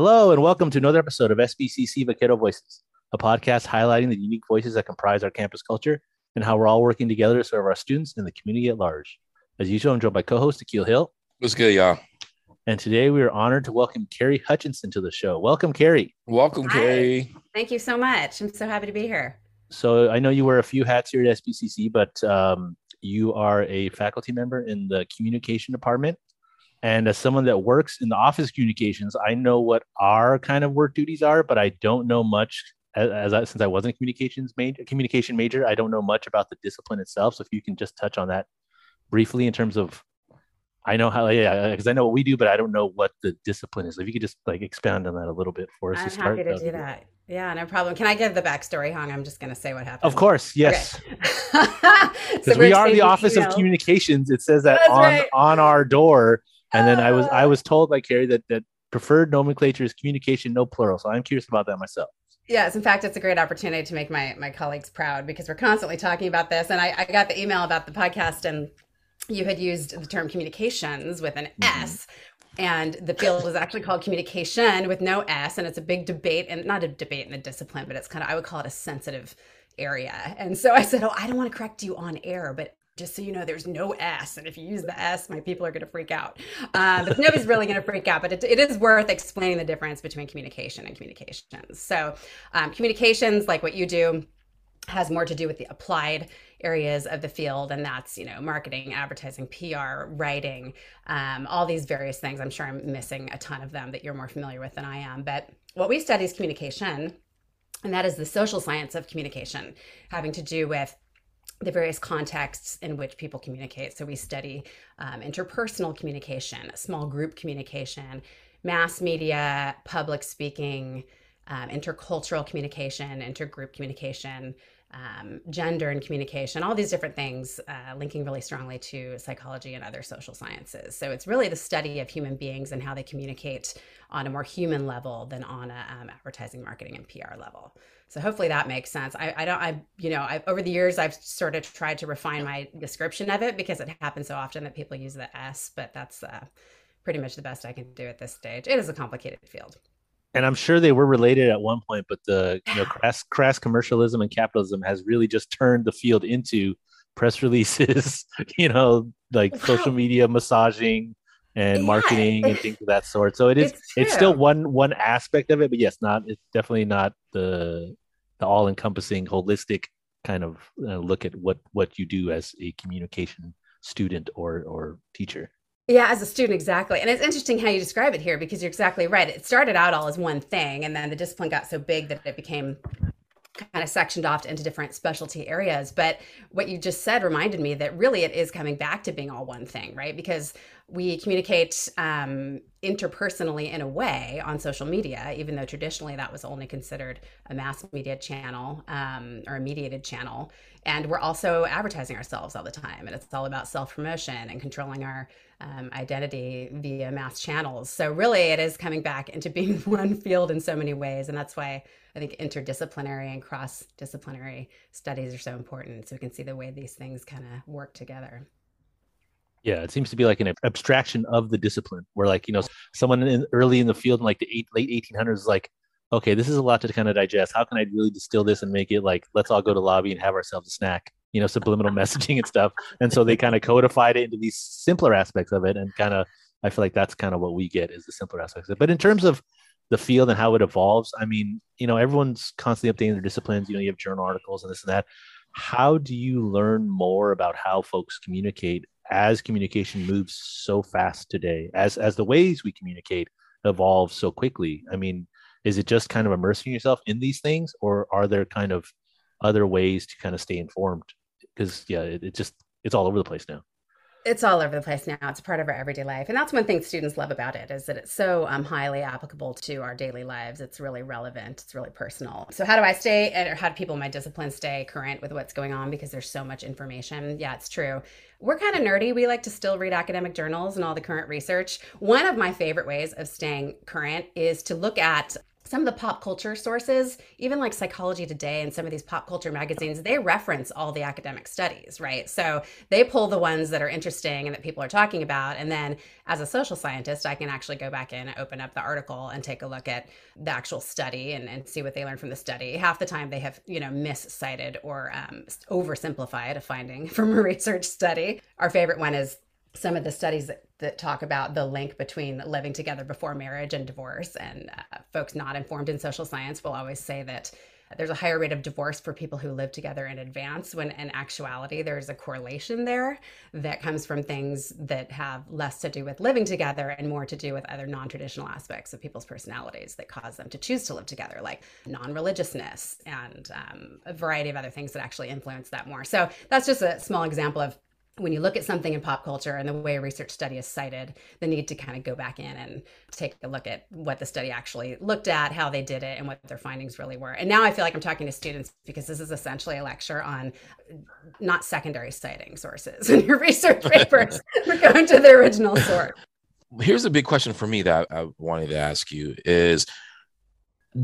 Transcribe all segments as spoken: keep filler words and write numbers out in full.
Hello, and welcome to another episode of S B C C Vaquero Voices, a podcast highlighting the unique voices that comprise our campus culture and how we're all working together to serve our students and the community at large. As usual, I'm joined by co-host Akil Hill. What's good, y'all? And today we are honored to welcome Carrie Hutchinson to the show. Welcome, Carrie. Welcome, Hi. Carrie. Thank you so much. I'm so happy to be here. So I know you wear a few hats here at S B C C, but um, you are a faculty member in the communication department. And as someone that works in the office communications, I know what our kind of work duties are, but I don't know much as, as I, since I wasn't a communications major, communication major, I don't know much about the discipline itself. So if you can just touch on that briefly in terms of, I know how, yeah, because I know what we do, but I don't know what the discipline is. So if you could just like expound on that a little bit for us. I'm to start. happy to do that. Yeah, no problem. Can I give the backstory, Hong? I'm just going to say what happened. Of course, yes. Because okay. so we are the Office you know. of Communications. It says that on, right. on our door. And then I was I was told by Carrie that, that preferred nomenclature is communication, no plural. So I'm curious about that myself. Yes, in fact, it's a great opportunity to make my my colleagues proud because we're constantly talking about this. And I, I got the email about the podcast and you had used the term communications with an mm-hmm. S. And the field is actually called communication with no S. And it's a big debate and not a debate in the discipline, but it's kind of, I would call it a sensitive area. And so I said, oh, I don't want to correct you on air, but just so you know, there's no S. And if you use the S, my people are going to freak out. Uh, but nobody's really going to freak out. But it, it is worth explaining the difference between communication and communications. So um, communications, like what you do, has more to do with the applied areas of the field. And that's, you know, marketing, advertising, P R, writing, um, all these various things. I'm sure I'm missing a ton of them that you're more familiar with than I am. But what we study is communication. And that is the social science of communication, having to do with the various contexts in which people communicate. So we study um, interpersonal communication, small group communication, mass media, public speaking, um, intercultural communication, intergroup communication, um, gender and communication, all these different things uh, linking really strongly to psychology and other social sciences. So it's really the study of human beings and how they communicate on a more human level than on a um, advertising, marketing, and P R level. So hopefully that makes sense. I, I don't, I, you know, I've, over the years, I've sort of tried to refine my description of it because it happens so often that people use the S, but that's uh, pretty much the best I can do at this stage. It is a complicated field. And I'm sure they were related at one point, but the you know, crass, crass commercialism and capitalism has really just turned the field into press releases, you know, like wow. social media massaging and yeah. marketing and things of that sort. So it is, it's, it's still one one aspect of it, but yes, not it's definitely not the the all encompassing, holistic kind of uh, look at what what you do as a communication student or or teacher. Yeah, as a student, exactly. And it's interesting how you describe it here because you're exactly right. It started out all as one thing, and then the discipline got so big that it became kind of sectioned off into different specialty areas. But what you just said reminded me that really it is coming back to being all one thing, right? Because we communicate um, interpersonally in a way on social media, even though traditionally that was only considered a mass media channel um, or a mediated channel. And we're also advertising ourselves all the time. And it's all about self-promotion and controlling our um, identity via mass channels. So really it is coming back into being one field in so many ways. And that's why I think interdisciplinary and cross-disciplinary studies are so important. So we can see the way these things kind of work together. Yeah, it seems to be like an abstraction of the discipline where like, you know, someone in, early in the field in like the eight, late eighteen hundreds is like, okay, this is a lot to kind of digest. How can I really distill this and make it like, let's all go to lobby and have ourselves a snack, you know, subliminal messaging and stuff. And so they kind of codified it into these simpler aspects of it. And kind of, I feel like that's kind of what we get is the simpler aspects of it. But in terms of the field and how it evolves, I mean, you know, everyone's constantly updating their disciplines, you know, you have journal articles and this and that. How do you learn more about how folks communicate as communication moves so fast today, as as the ways we communicate evolve so quickly? I mean, is it just kind of immersing yourself in these things, or are there kind of other ways to kind of stay informed? Because yeah, it, it just, it's all over the place now. It's all over the place now. It's a part of our everyday life. And that's one thing students love about it is that it's so um, highly applicable to our daily lives. It's really relevant. It's really personal. So how do I stay or how do people in my discipline stay current with what's going on? Because there's so much information. Yeah, it's true. We're kind of nerdy. We like to still read academic journals and all the current research. One of my favorite ways of staying current is to look at some of the pop culture sources, even like Psychology Today and some of these pop culture magazines, they reference all the academic studies, right? So they pull the ones that are interesting and that people are talking about. And then as a social scientist, I can actually go back in and open up the article and take a look at the actual study and, and see what they learned from the study. Half the time they have, you know, miscited or um, oversimplified a finding from a research study. Our favorite one is some of the studies that, that talk about the link between living together before marriage and divorce. And uh, folks not informed in social science will always say that there's a higher rate of divorce for people who live together in advance, when in actuality, there's a correlation there that comes from things that have less to do with living together and more to do with other non-traditional aspects of people's personalities that cause them to choose to live together, like non-religiousness and um, a variety of other things that actually influence that more. So that's just a small example of when you look at something in pop culture and the way a research study is cited, the need to kind of go back in and take a look at what the study actually looked at, how they did it, and what their findings really were. And now I feel like I'm talking to students because this is essentially a lecture on not secondary citing sources in your research papers. We're going to the original source. Here's a big question for me that I wanted to ask you is,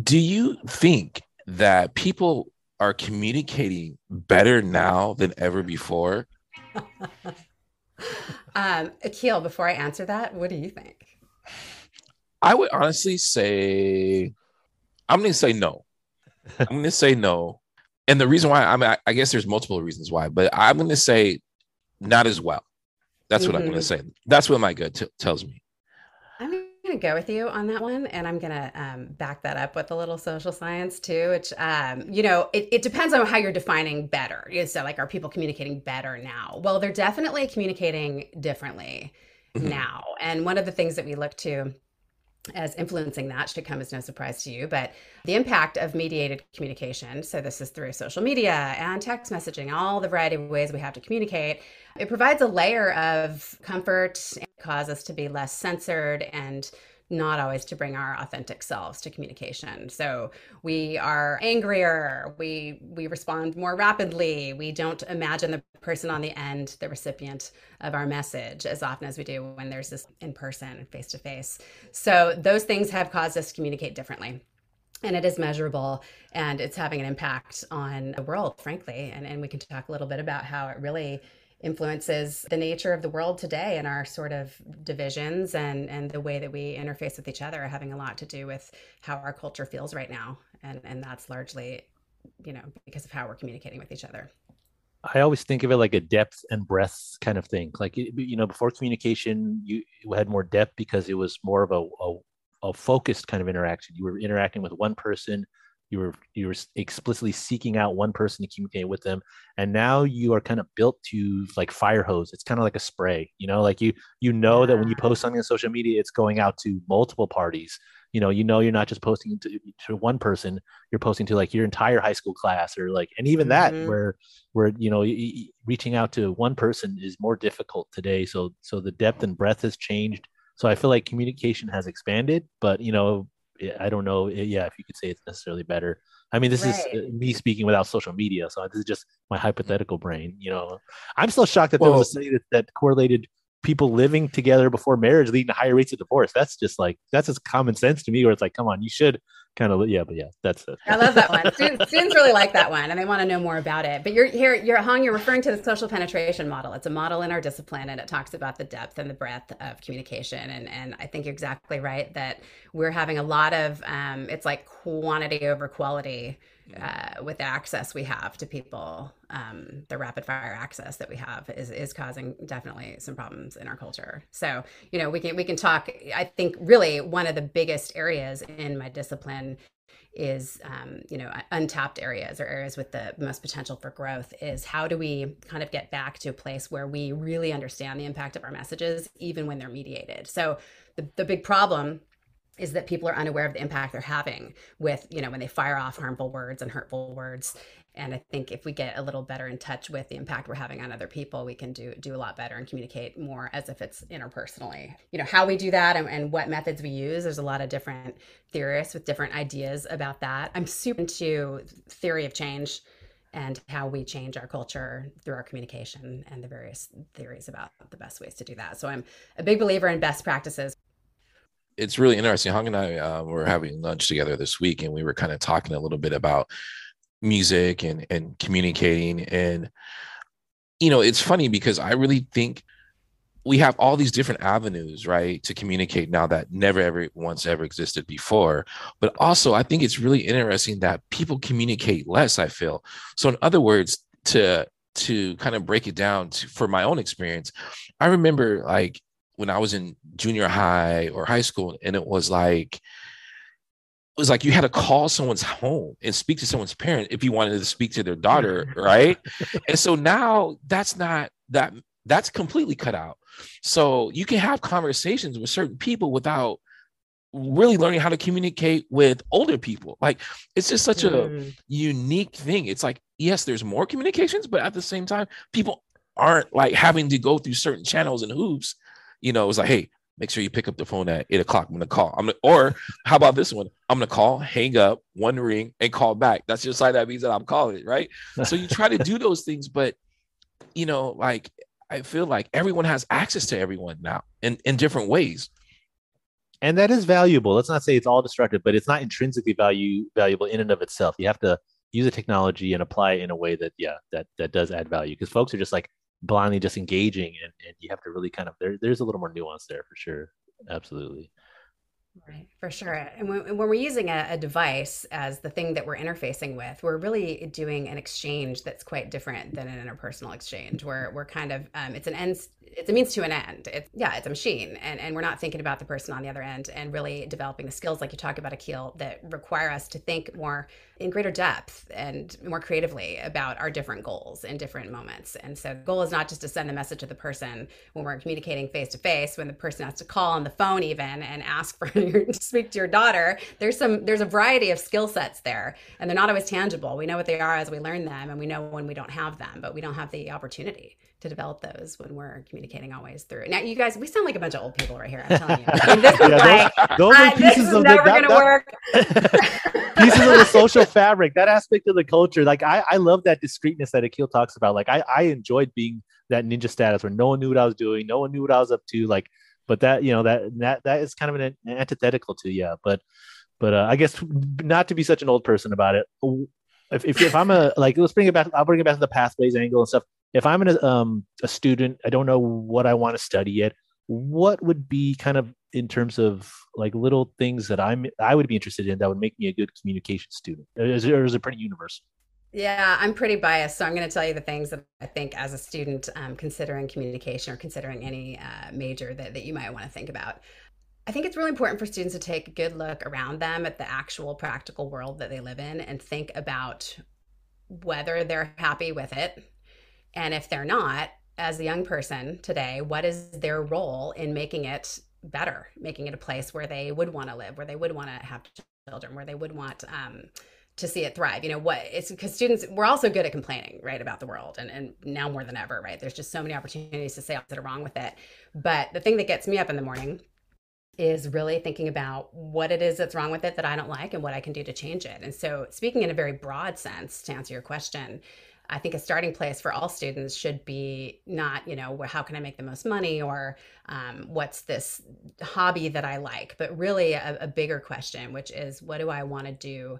do you think that people are communicating better now than ever before? um, Akil, before I answer that, what do you think? I would honestly say, I'm going to say no. I'm going to say no. And the reason why, I mean, I guess there's multiple reasons why, but I'm going to say not as well. That's what mm-hmm. I'm going to say. That's what my gut t- tells me. I'm going to go with you on that one. And I'm going to um, back that up with a little social science too, which, um, you know, it, it depends on how you're defining better. So like, are people communicating better now? Well, they're definitely communicating differently mm-hmm. now. And one of the things that we look to as influencing that should come as no surprise to you, but the impact of mediated communication. So this is through social media and text messaging, all the variety of ways we have to communicate. It provides a layer of comfort and cause us to be less censored and not always to bring our authentic selves to communication. So we are angrier, we we respond more rapidly, we don't imagine the person on the end, the recipient of our message, as often as we do when there's this in person, face to face. So those things have caused us to communicate differently. And it is measurable, and it's having an impact on the world, frankly. And, and we can talk a little bit about how it really influences the nature of the world today, and our sort of divisions and, and the way that we interface with each other are having a lot to do with how our culture feels right now. And, and that's largely, you know, because of how we're communicating with each other. I always think of it like a depth and breadth kind of thing. Like, you know, before communication, you had more depth because it was more of a, a, a focused kind of interaction. You were interacting with one person. You were you were explicitly seeking out one person to communicate with them, and now you are kind of built to like fire hose. It's kind of like a spray, you know. Like you you know yeah. that when you post something on social media, it's going out to multiple parties. You know, you know you're not just posting to, to one person. You're posting to like your entire high school class, or like, and even mm-hmm. that where where you know e- reaching out to one person is more difficult today. So so the depth and breadth has changed. So I feel like communication has expanded, but you know. I don't know. Yeah, if you could say it's necessarily better. I mean, this right. is me speaking without social media, so this is just my hypothetical brain. You know, I'm still shocked that well, there was a study that, that correlated people living together before marriage leading to higher rates of divorce. That's just like that's just common sense to me. Where it's like, come on, you should kind of yeah, but yeah, that's it. I love that one. students, students really like that one, and they want to know more about it. But you're here, you're Hong. You're referring to the social penetration model. It's a model in our discipline, and it talks about the depth and the breadth of communication. And and I think you're exactly right that we're having a lot of um, it's like quantity over quality. Uh, with the access we have to people, um, the rapid fire access that we have is is causing definitely some problems in our culture. So, you know, we can we can talk. I think really one of the biggest areas in my discipline is, um, you know, untapped areas or areas with the most potential for growth is how do we kind of get back to a place where we really understand the impact of our messages, even when they're mediated. So the the big problem is that people are unaware of the impact they're having with, you know, when they fire off harmful words and hurtful words. And I think if we get a little better in touch with the impact we're having on other people, we can do do a lot better and communicate more as if it's interpersonally. You know, how we do that and, and what methods we use, there's a lot of different theorists with different ideas about that. I'm super into theory of change and how we change our culture through our communication and the various theories about the best ways to do that. So I'm a big believer in best practices. it's really interesting. Hung and I uh, were having lunch together this week, and we were kind of talking a little bit about music and and communicating. And, you know, it's funny because I really think we have all these different avenues, right, to communicate now that never, ever once ever existed before. But also, I think it's really interesting that people communicate less, I feel. So in other words, to to kind of break it down to, for my own experience, I remember like when I was in junior high or high school, and it was like, it was like you had to call someone's home and speak to someone's parent if you wanted to speak to their daughter, right? And so now that's not that, that's completely cut out. So you can have conversations with certain people without really learning how to communicate with older people. Like, it's just such mm. a unique thing. It's like, yes, there's more communications, but at the same time, people aren't like having to go through certain channels and hoops. You know, it's like, hey, make sure you pick up the phone at eight o'clock. I'm going to call. I'm gonna, or how about this one? I'm going to call, hang up, one ring, and call back. That's just like, that means that I'm calling it, right? So you try to do those things, but, you know, like, I feel like everyone has access to everyone now in, in different ways. And that is valuable. Let's not say it's all destructive, but it's not intrinsically value valuable in and of itself. You have to use the technology and apply it in a way that, yeah, that that does add value, because folks are just like blindly just engaging, and, and you have to really kind of, there, there's a little more nuance there for sure. Absolutely. Right, for sure. And when, when we're using a, a device as the thing that we're interfacing with, we're really doing an exchange that's quite different than an interpersonal exchange, where we're kind of, um, it's an end, it's a means to an end. It's, yeah, it's a machine. And, and we're not thinking about the person on the other end and really developing the skills, like you talk about, Akil, that require us to think more in greater depth and more creatively about our different goals in different moments. And so the goal is not just to send the message to the person when we're communicating face to face, when the person has to call on the phone even and ask for your, speak to your daughter. There's some, there's a variety of skill sets there, and they're not always tangible. We know what they are as we learn them, and we know when we don't have them, but we don't have the opportunity to develop those when we're communicating always through. Now, you guys, we sound like a bunch of old people right here. I'm telling you. I mean, this is yeah, like, those, those uh, this is never going to work. Pieces of the social fabric, that aspect of the culture. Like, I, I love that discreteness that Akil talks about. Like, I, I enjoyed being that ninja status where no one knew what I was doing. No one knew what I was up to. Like, but that, you know, that, that, that is kind of an, an antithetical to, yeah. But, but uh, I guess not to be such an old person about it. If, if, if I'm a, like, let's bring it back, I'll bring it back to the pathways angle and stuff. If I'm an, um, a student, I don't know what I want to study yet. What would be kind of in terms of like little things that I'm, I would be interested in that would make me a good communication student? Or is, or is it pretty universal? Yeah, I'm pretty biased. So I'm going to tell you the things that I think as a student um, considering communication or considering any uh, major that, that you might want to think about. I think it's really important for students to take a good look around them at the actual practical world that they live in and think about whether they're happy with it. And if they're not, as a young person today, what is their role in making it better, making it a place where they would want to live, where they would want to have children, where they would want um, to see it thrive. You know what, it's because students, we're also good at complaining, right, about the world, and, and now more than ever, right? There's just so many opportunities to say all that are wrong with it. But the thing that gets me up in the morning is really thinking about what it is that's wrong with it that I don't like and what I can do to change it. And so, speaking in a very broad sense, to answer your question, I think a starting place for all students should be not, you know, how can I make the most money, or um, what's this hobby that I like, but really a, a bigger question, which is, what do I want to do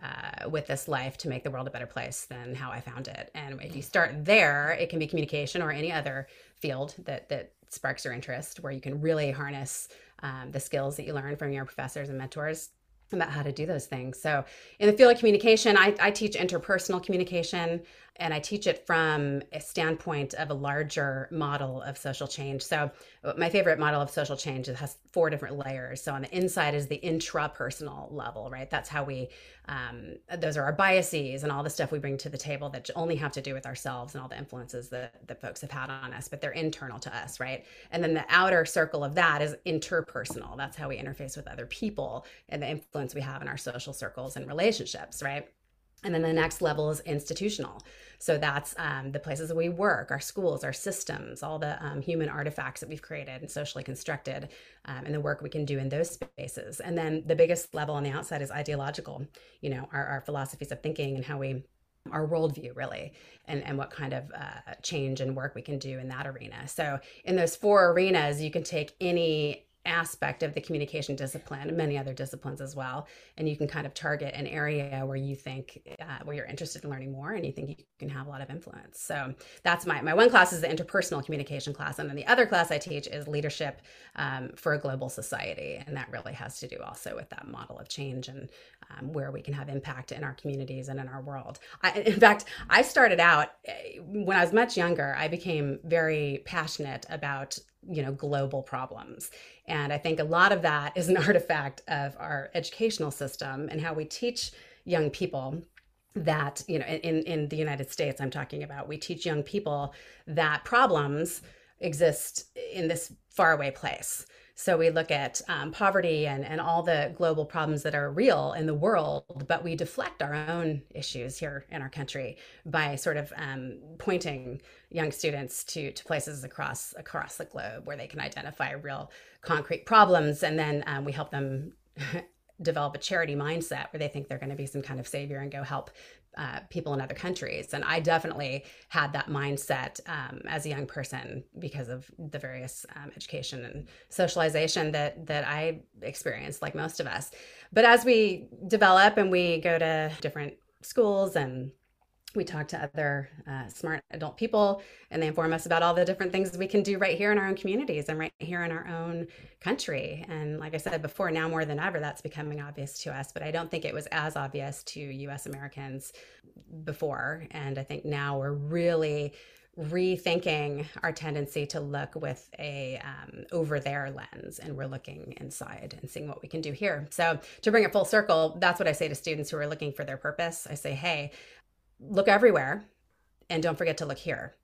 uh, with this life to make the world a better place than how I found it? And if you start there, it can be communication or any other field that that sparks your interest, where you can really harness um, the skills that you learn from your professors and mentors about how to do those things. So in the field of communication, I, I teach interpersonal communication, and I teach it from a standpoint of a larger model of social change. So my favorite model of social change has four different layers. So on the inside is the intrapersonal level, right? That's how we, um, those are our biases and all the stuff we bring to the table that only have to do with ourselves and all the influences that, that folks have had on us, but they're internal to us, right? And then the outer circle of that is interpersonal. That's how we interface with other people and the influence we have in our social circles and relationships, right? And then the next level is institutional. So that's um, the places that we work, our schools, our systems, all the um, human artifacts that we've created and socially constructed, um, and the work we can do in those spaces. And then the biggest level on the outside is ideological, you know, our, our philosophies of thinking and how we, our worldview really, and, and what kind of uh, change and work we can do in that arena. So in those four arenas, you can take any aspect of the communication discipline and many other disciplines as well. And you can kind of target an area where you think, uh, where you're interested in learning more and you think you can have a lot of influence. So that's my, my one class is the interpersonal communication class. And then the other class I teach is leadership um, for a global society. And that really has to do also with that model of change and um, where we can have impact in our communities and in our world. I, in fact, I started out when I was much younger, I became very passionate about you know, global problems. And I think a lot of that is an artifact of our educational system and how we teach young people that, you know, in, in the United States, I'm talking about, we teach young people that problems exist in this faraway place. So we look at um, poverty and, and all the global problems that are real in the world, but we deflect our own issues here in our country by sort of um, pointing young students to, to places across across the globe where they can identify real concrete problems. And then um, we help them develop a charity mindset where they think they're going to be some kind of savior and go help Uh, people in other countries. And I definitely had that mindset um, as a young person because of the various um, education and socialization that that I experienced, like most of us. But as we develop and we go to different schools and we talk to other uh, smart adult people, and they inform us about all the different things we can do right here in our own communities and right here in our own country. And like I said before, now more than ever, that's becoming obvious to us. But I don't think it was as obvious to U S Americans before. And I think now we're really rethinking our tendency to look with a um, over there lens, and we're looking inside and seeing what we can do here. So to bring it full circle, that's what I say to students who are looking for their purpose. I say, hey, look everywhere and don't forget to look here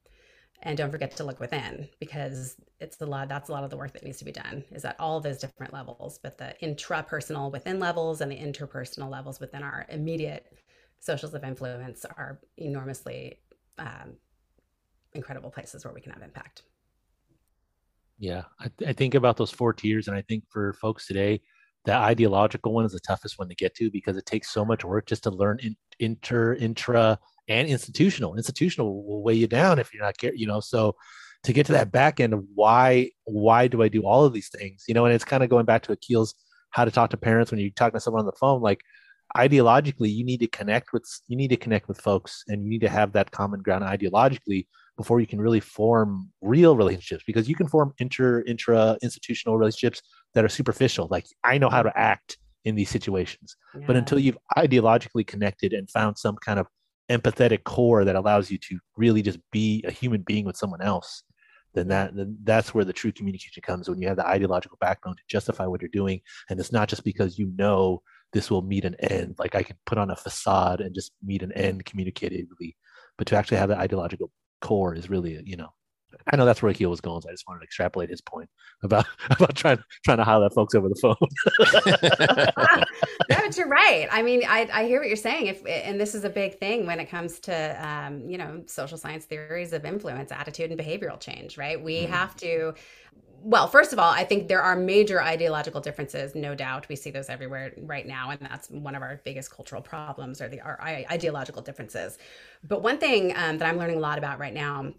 and don't forget to look within, because it's a lot, that's a lot of the work that needs to be done is at all those different levels, but the intrapersonal within levels and the interpersonal levels within our immediate socials of influence are enormously um, incredible places where we can have impact. Yeah, I, th- I think about those four tiers, and I think for folks today, the ideological one is the toughest one to get to because it takes so much work just to learn in, inter, intra, and institutional. Institutional will weigh you down if you're not care, you know. So to get to that back end of why, why do I do all of these things, you know? And it's kind of going back to Akil's how to talk to parents when you're talking to someone on the phone. Like ideologically, you need to connect with you need to connect with folks, and you need to have that common ground ideologically before you can really form real relationships, because you can form inter, intra, institutional relationships that are superficial. Like I know how to act in these situations, yeah. But until you've ideologically connected and found some kind of empathetic core that allows you to really just be a human being with someone else, then that, then that's where the true communication comes, when you have the ideological backbone to justify what you're doing. And it's not just because, you know, this will meet an end. Like I can put on a facade and just meet an end communicatively, but to actually have that ideological core is really, you know, I know that's where Akil was going, so I just wanted to extrapolate his point about, about trying trying to holler at folks over the phone. No, but you're right. I mean, I, I hear what you're saying. If and this is a big thing when it comes to, um, you know, social science theories of influence, attitude, and behavioral change, right? We mm-hmm. have to... Well, first of all, I think there are major ideological differences, no doubt. We see those everywhere right now, and that's one of our biggest cultural problems, are the our ideological differences. But one thing um, that I'm learning a lot about right now,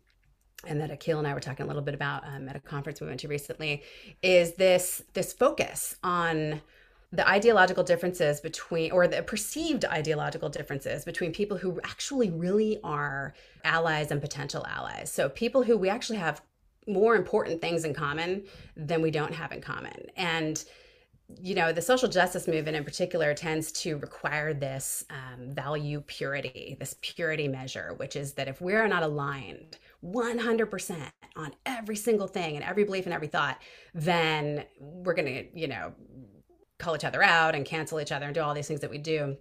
and that Akil and I were talking a little bit about um, at a conference we went to recently, is this this focus on the ideological differences between, or the perceived ideological differences between people who actually really are allies and potential allies. So people who we actually have more important things in common than we don't have in common. And you know, the social justice movement in particular tends to require this um, value purity, this purity measure, which is that if we're not aligned one hundred percent on every single thing and every belief and every thought, then we're going to, you know, call each other out and cancel each other and do all these things that we do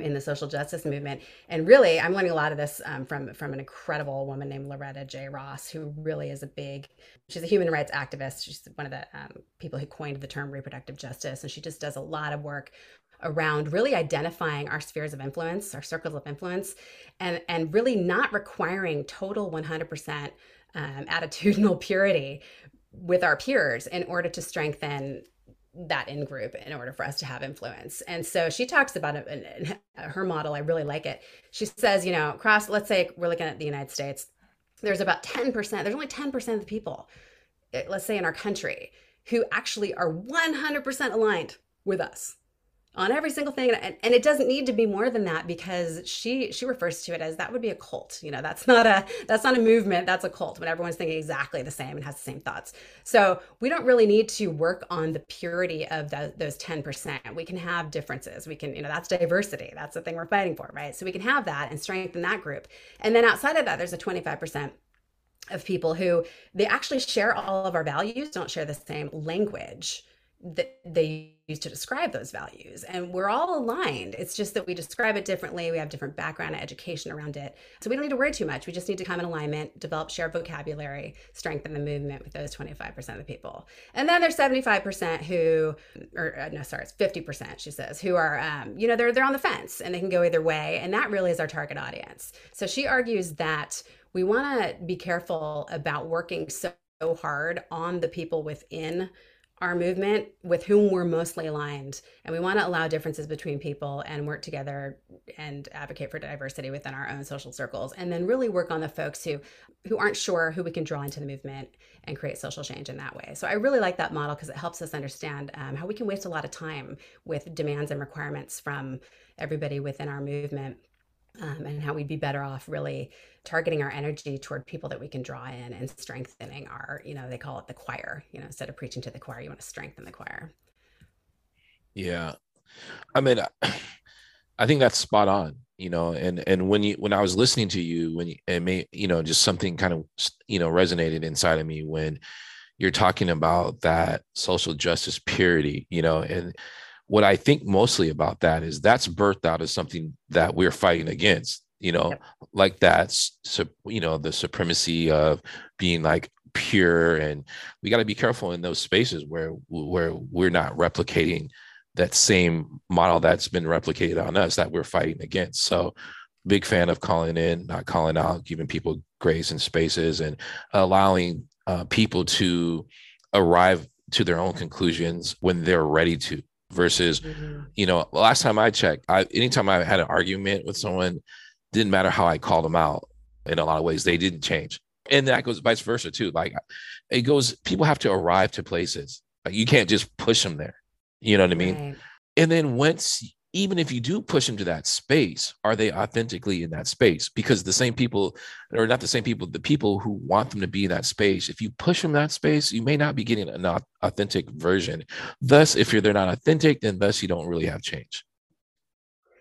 in the social justice movement. And really, I'm learning a lot of this um, from, from an incredible woman named Loretta J. Ross, who really is a big, she's a human rights activist. She's one of the um, people who coined the term reproductive justice. And she just does a lot of work around really identifying our spheres of influence, our circles of influence, and, and really not requiring total one hundred percent um, attitudinal purity with our peers in order to strengthen that in group in order for us to have influence. And so she talks about it in her model. I really like it. She says, you know, across, let's say we're looking at the United States, there's about ten percent, there's only ten percent of the people, let's say in our country, who actually are one hundred percent aligned with us on every single thing. And, and it doesn't need to be more than that, because she she refers to it as that would be a cult. You know, that's not a that's not a movement, that's a cult, when everyone's thinking exactly the same and has the same thoughts. So we don't really need to work on the purity of the, those ten percent. We can have differences. We can, you know, that's diversity. That's the thing we're fighting for, right? So we can have that and strengthen that group. And then outside of that, there's a twenty-five percent of people who they actually share all of our values, don't share the same language that they use to describe those values. And we're all aligned. It's just that we describe it differently. We have different background and education around it. So we don't need to worry too much. We just need to come in alignment, develop shared vocabulary, strengthen the movement with those twenty-five percent of the people. And then there's seventy-five percent who, or no, sorry, it's fifty percent, she says, who are, um, you know, they're, they're on the fence and they can go either way. And that really is our target audience. So she argues that we wanna be careful about working so hard on the people within our movement with whom we're mostly aligned. And we want to allow differences between people and work together and advocate for diversity within our own social circles. And then really work on the folks who, who aren't sure who we can draw into the movement and create social change in that way. So I really like that model because it helps us understand um, how we can waste a lot of time with demands and requirements from everybody within our movement. Um, and how we'd be better off really targeting our energy toward people that we can draw in and strengthening our, you know, they call it the choir, you know, instead of preaching to the choir, you want to strengthen the choir. Yeah. I mean, I think that's spot on, you know, and, and when you, when I was listening to you, when you, it may, you know, just something kind of, you know, resonated inside of me when you're talking about that social justice purity, you know, and what I think mostly about that is that's birthed out of something that we're fighting against, you know, yep. like that's, you know, the supremacy of being like pure, and we got to be careful in those spaces where, where we're not replicating that same model that's been replicated on us that we're fighting against. So big fan of calling in, not calling out, giving people grace and spaces and allowing uh, people to arrive to their own conclusions when they're ready to. Versus, mm-hmm. you know, last time I checked, I, anytime I had an argument with someone, didn't matter how I called them out. In a lot of ways, they didn't change. And that goes vice versa, too. Like it goes, people have to arrive to places. Like, you can't just push them there. You know what I mean? Right. And then once, even if you do push them to that space, are they authentically in that space? Because the same people, or not the same people, the people who want them to be in that space, if you push them that space, you may not be getting an authentic version. Thus, if you're, they're not authentic, then thus you don't really have change.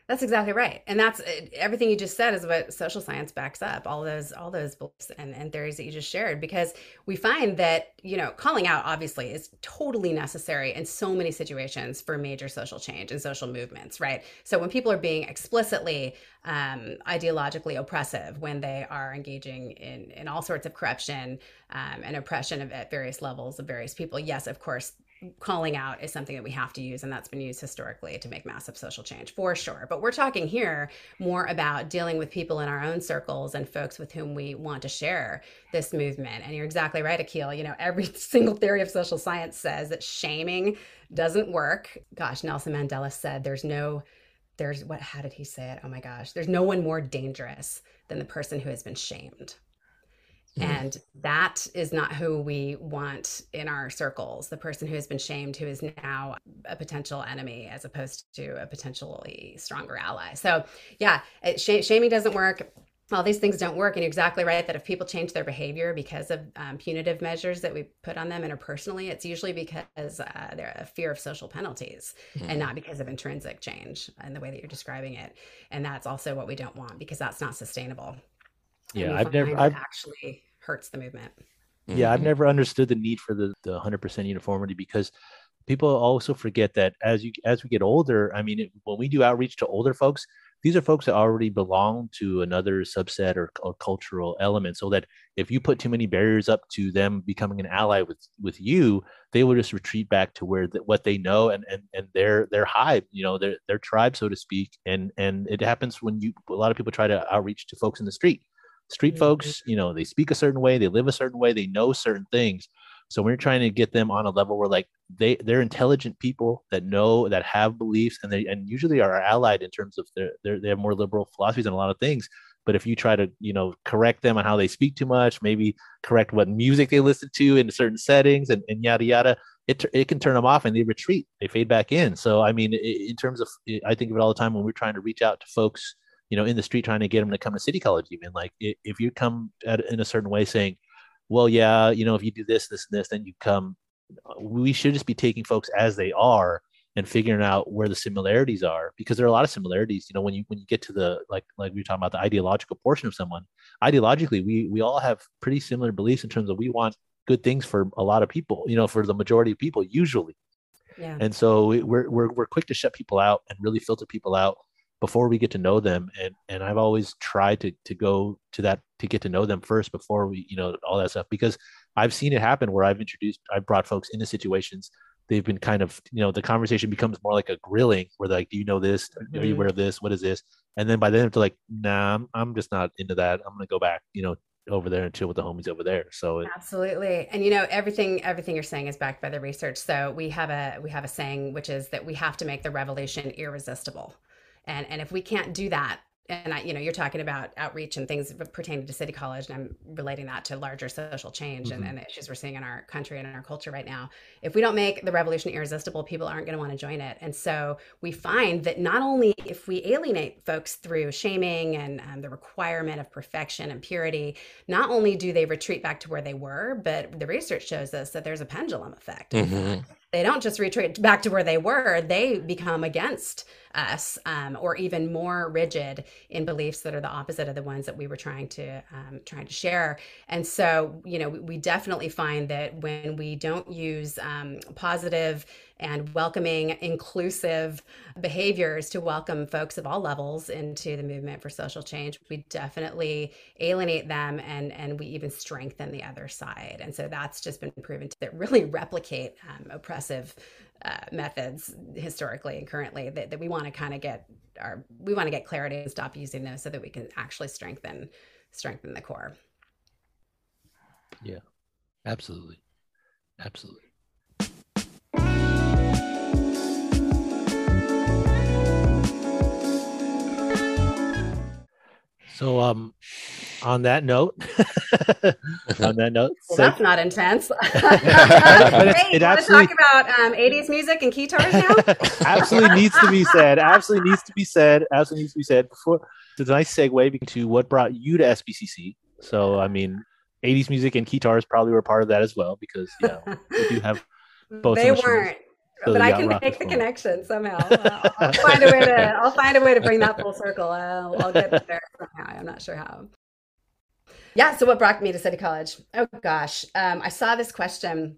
That's exactly right. And that's everything you just said is what social science backs up, all those all those beliefs and, and theories that you just shared, because we find that, you know, calling out obviously is totally necessary in so many situations for major social change and social movements, right? So when people are being explicitly um, ideologically oppressive, when they are engaging in, in all sorts of corruption um, and oppression of, at various levels of various people, yes, of course, calling out is something that we have to use, and that's been used historically to make massive social change for sure. But we're talking here more about dealing with people in our own circles and folks with whom we want to share this movement. And you're exactly right, Akil. You know, every single theory of social science says that shaming doesn't work. Gosh, Nelson Mandela said there's no, there's what, how did he say it? Oh my gosh, there's no one more dangerous than the person who has been shamed. And that is not who we want in our circles, the person who has been shamed, who is now a potential enemy as opposed to a potentially stronger ally. So yeah, it, sh- shaming doesn't work. All these things don't work. And you're exactly right that if people change their behavior because of um, punitive measures that we put on them interpersonally, it's usually because uh, they're a fear of social penalties mm-hmm. and not because of intrinsic change in the way that you're describing it. And that's also what we don't want, because that's not sustainable. Yeah, I've never I've, actually hurts the movement. Yeah, I've never understood the need for the, the one hundred percent uniformity, because people also forget that as you as we get older, I mean, it, when we do outreach to older folks, these are folks that already belong to another subset or, or cultural element, so that if you put too many barriers up to them becoming an ally with, with you, they will just retreat back to where the, what they know and and and their their hive, you know, their their tribe, so to speak. And and it happens when you a lot of people try to outreach to folks in the street. Street mm-hmm. folks, you know, they speak a certain way, they live a certain way, they know certain things. So when you're trying to get them on a level where like they, they're intelligent people that know, that have beliefs, and they and usually are allied in terms of their, their they have more liberal philosophies and a lot of things. But if you try to, you know, correct them on how they speak too much, maybe correct what music they listen to in certain settings and, and yada, yada, it, it can turn them off and they retreat, they fade back in. So, I mean, in terms of, I think of it all the time when we're trying to reach out to folks, you know, in the street, trying to get them to come to City College, even like if you come at in a certain way saying, well, yeah, you know, if you do this, this, and this, then you come, we should just be taking folks as they are and figuring out where the similarities are, because there are a lot of similarities. You know, when you, when you get to the, like, like we were talking about the ideological portion of someone, ideologically, we, we all have pretty similar beliefs in terms of, we want good things for a lot of people, you know, for the majority of people usually. Yeah. And so we're, we're, we're quick to shut people out and really filter people out before we get to know them. And, and I've always tried to, to go to that, to get to know them first before we, you know, all that stuff, because I've seen it happen where I've introduced, I've brought folks into situations. They've been kind of, you know, the conversation becomes more like a grilling where they're like, do you know this? Mm-hmm. Are you aware of this? What is this? And then by then they're like, nah, I'm, I'm just not into that. I'm going to go back, you know, over there and chill with the homies over there. So it, absolutely. And you know, everything, everything you're saying is backed by the research. So we have a, we have a saying, which is that we have to make the revelation irresistible. And and if we can't do that, and I, you know, you're talking about outreach and things pertaining to City College, and I'm relating that to larger social change mm-hmm. and, and the issues we're seeing in our country and in our culture right now. If we don't make the revolution irresistible, people aren't going to want to join it. And so we find that not only if we alienate folks through shaming and um, the requirement of perfection and purity, not only do they retreat back to where they were, but the research shows us that there's a pendulum effect. Mm-hmm. They don't just retreat back to where they were, they become against us um, or even more rigid in beliefs that are the opposite of the ones that we were trying to um, trying to share. And so, you know, we, we definitely find that when we don't use um, positive and welcoming, inclusive behaviors to welcome folks of all levels into the movement for social change, we definitely alienate them and, and we even strengthen the other side. And so that's just been proven to really replicate um, oppressive uh, methods historically and currently that, that we want to kind of get our, we want to get clarity and stop using those so that we can actually strengthen, strengthen the core. Yeah, absolutely. Absolutely. So um, on that note, on that note, well, so, that's not intense. Hey, you want to talk about um, eighties music and keytars now? Absolutely needs to be said. Absolutely needs to be said. Absolutely needs to be said. Before, it's a nice segue into what brought you to S B C C. So I mean, eighties music and keytars probably were part of that as well, because you know we do have both. They weren't. So but I can make the forward. Connection somehow. I'll, I'll find a way to. I'll find a way to bring that full circle. I'll, I'll get there somehow. I'm not sure how. Yeah. So what brought me to City College? Oh gosh, um, I saw this question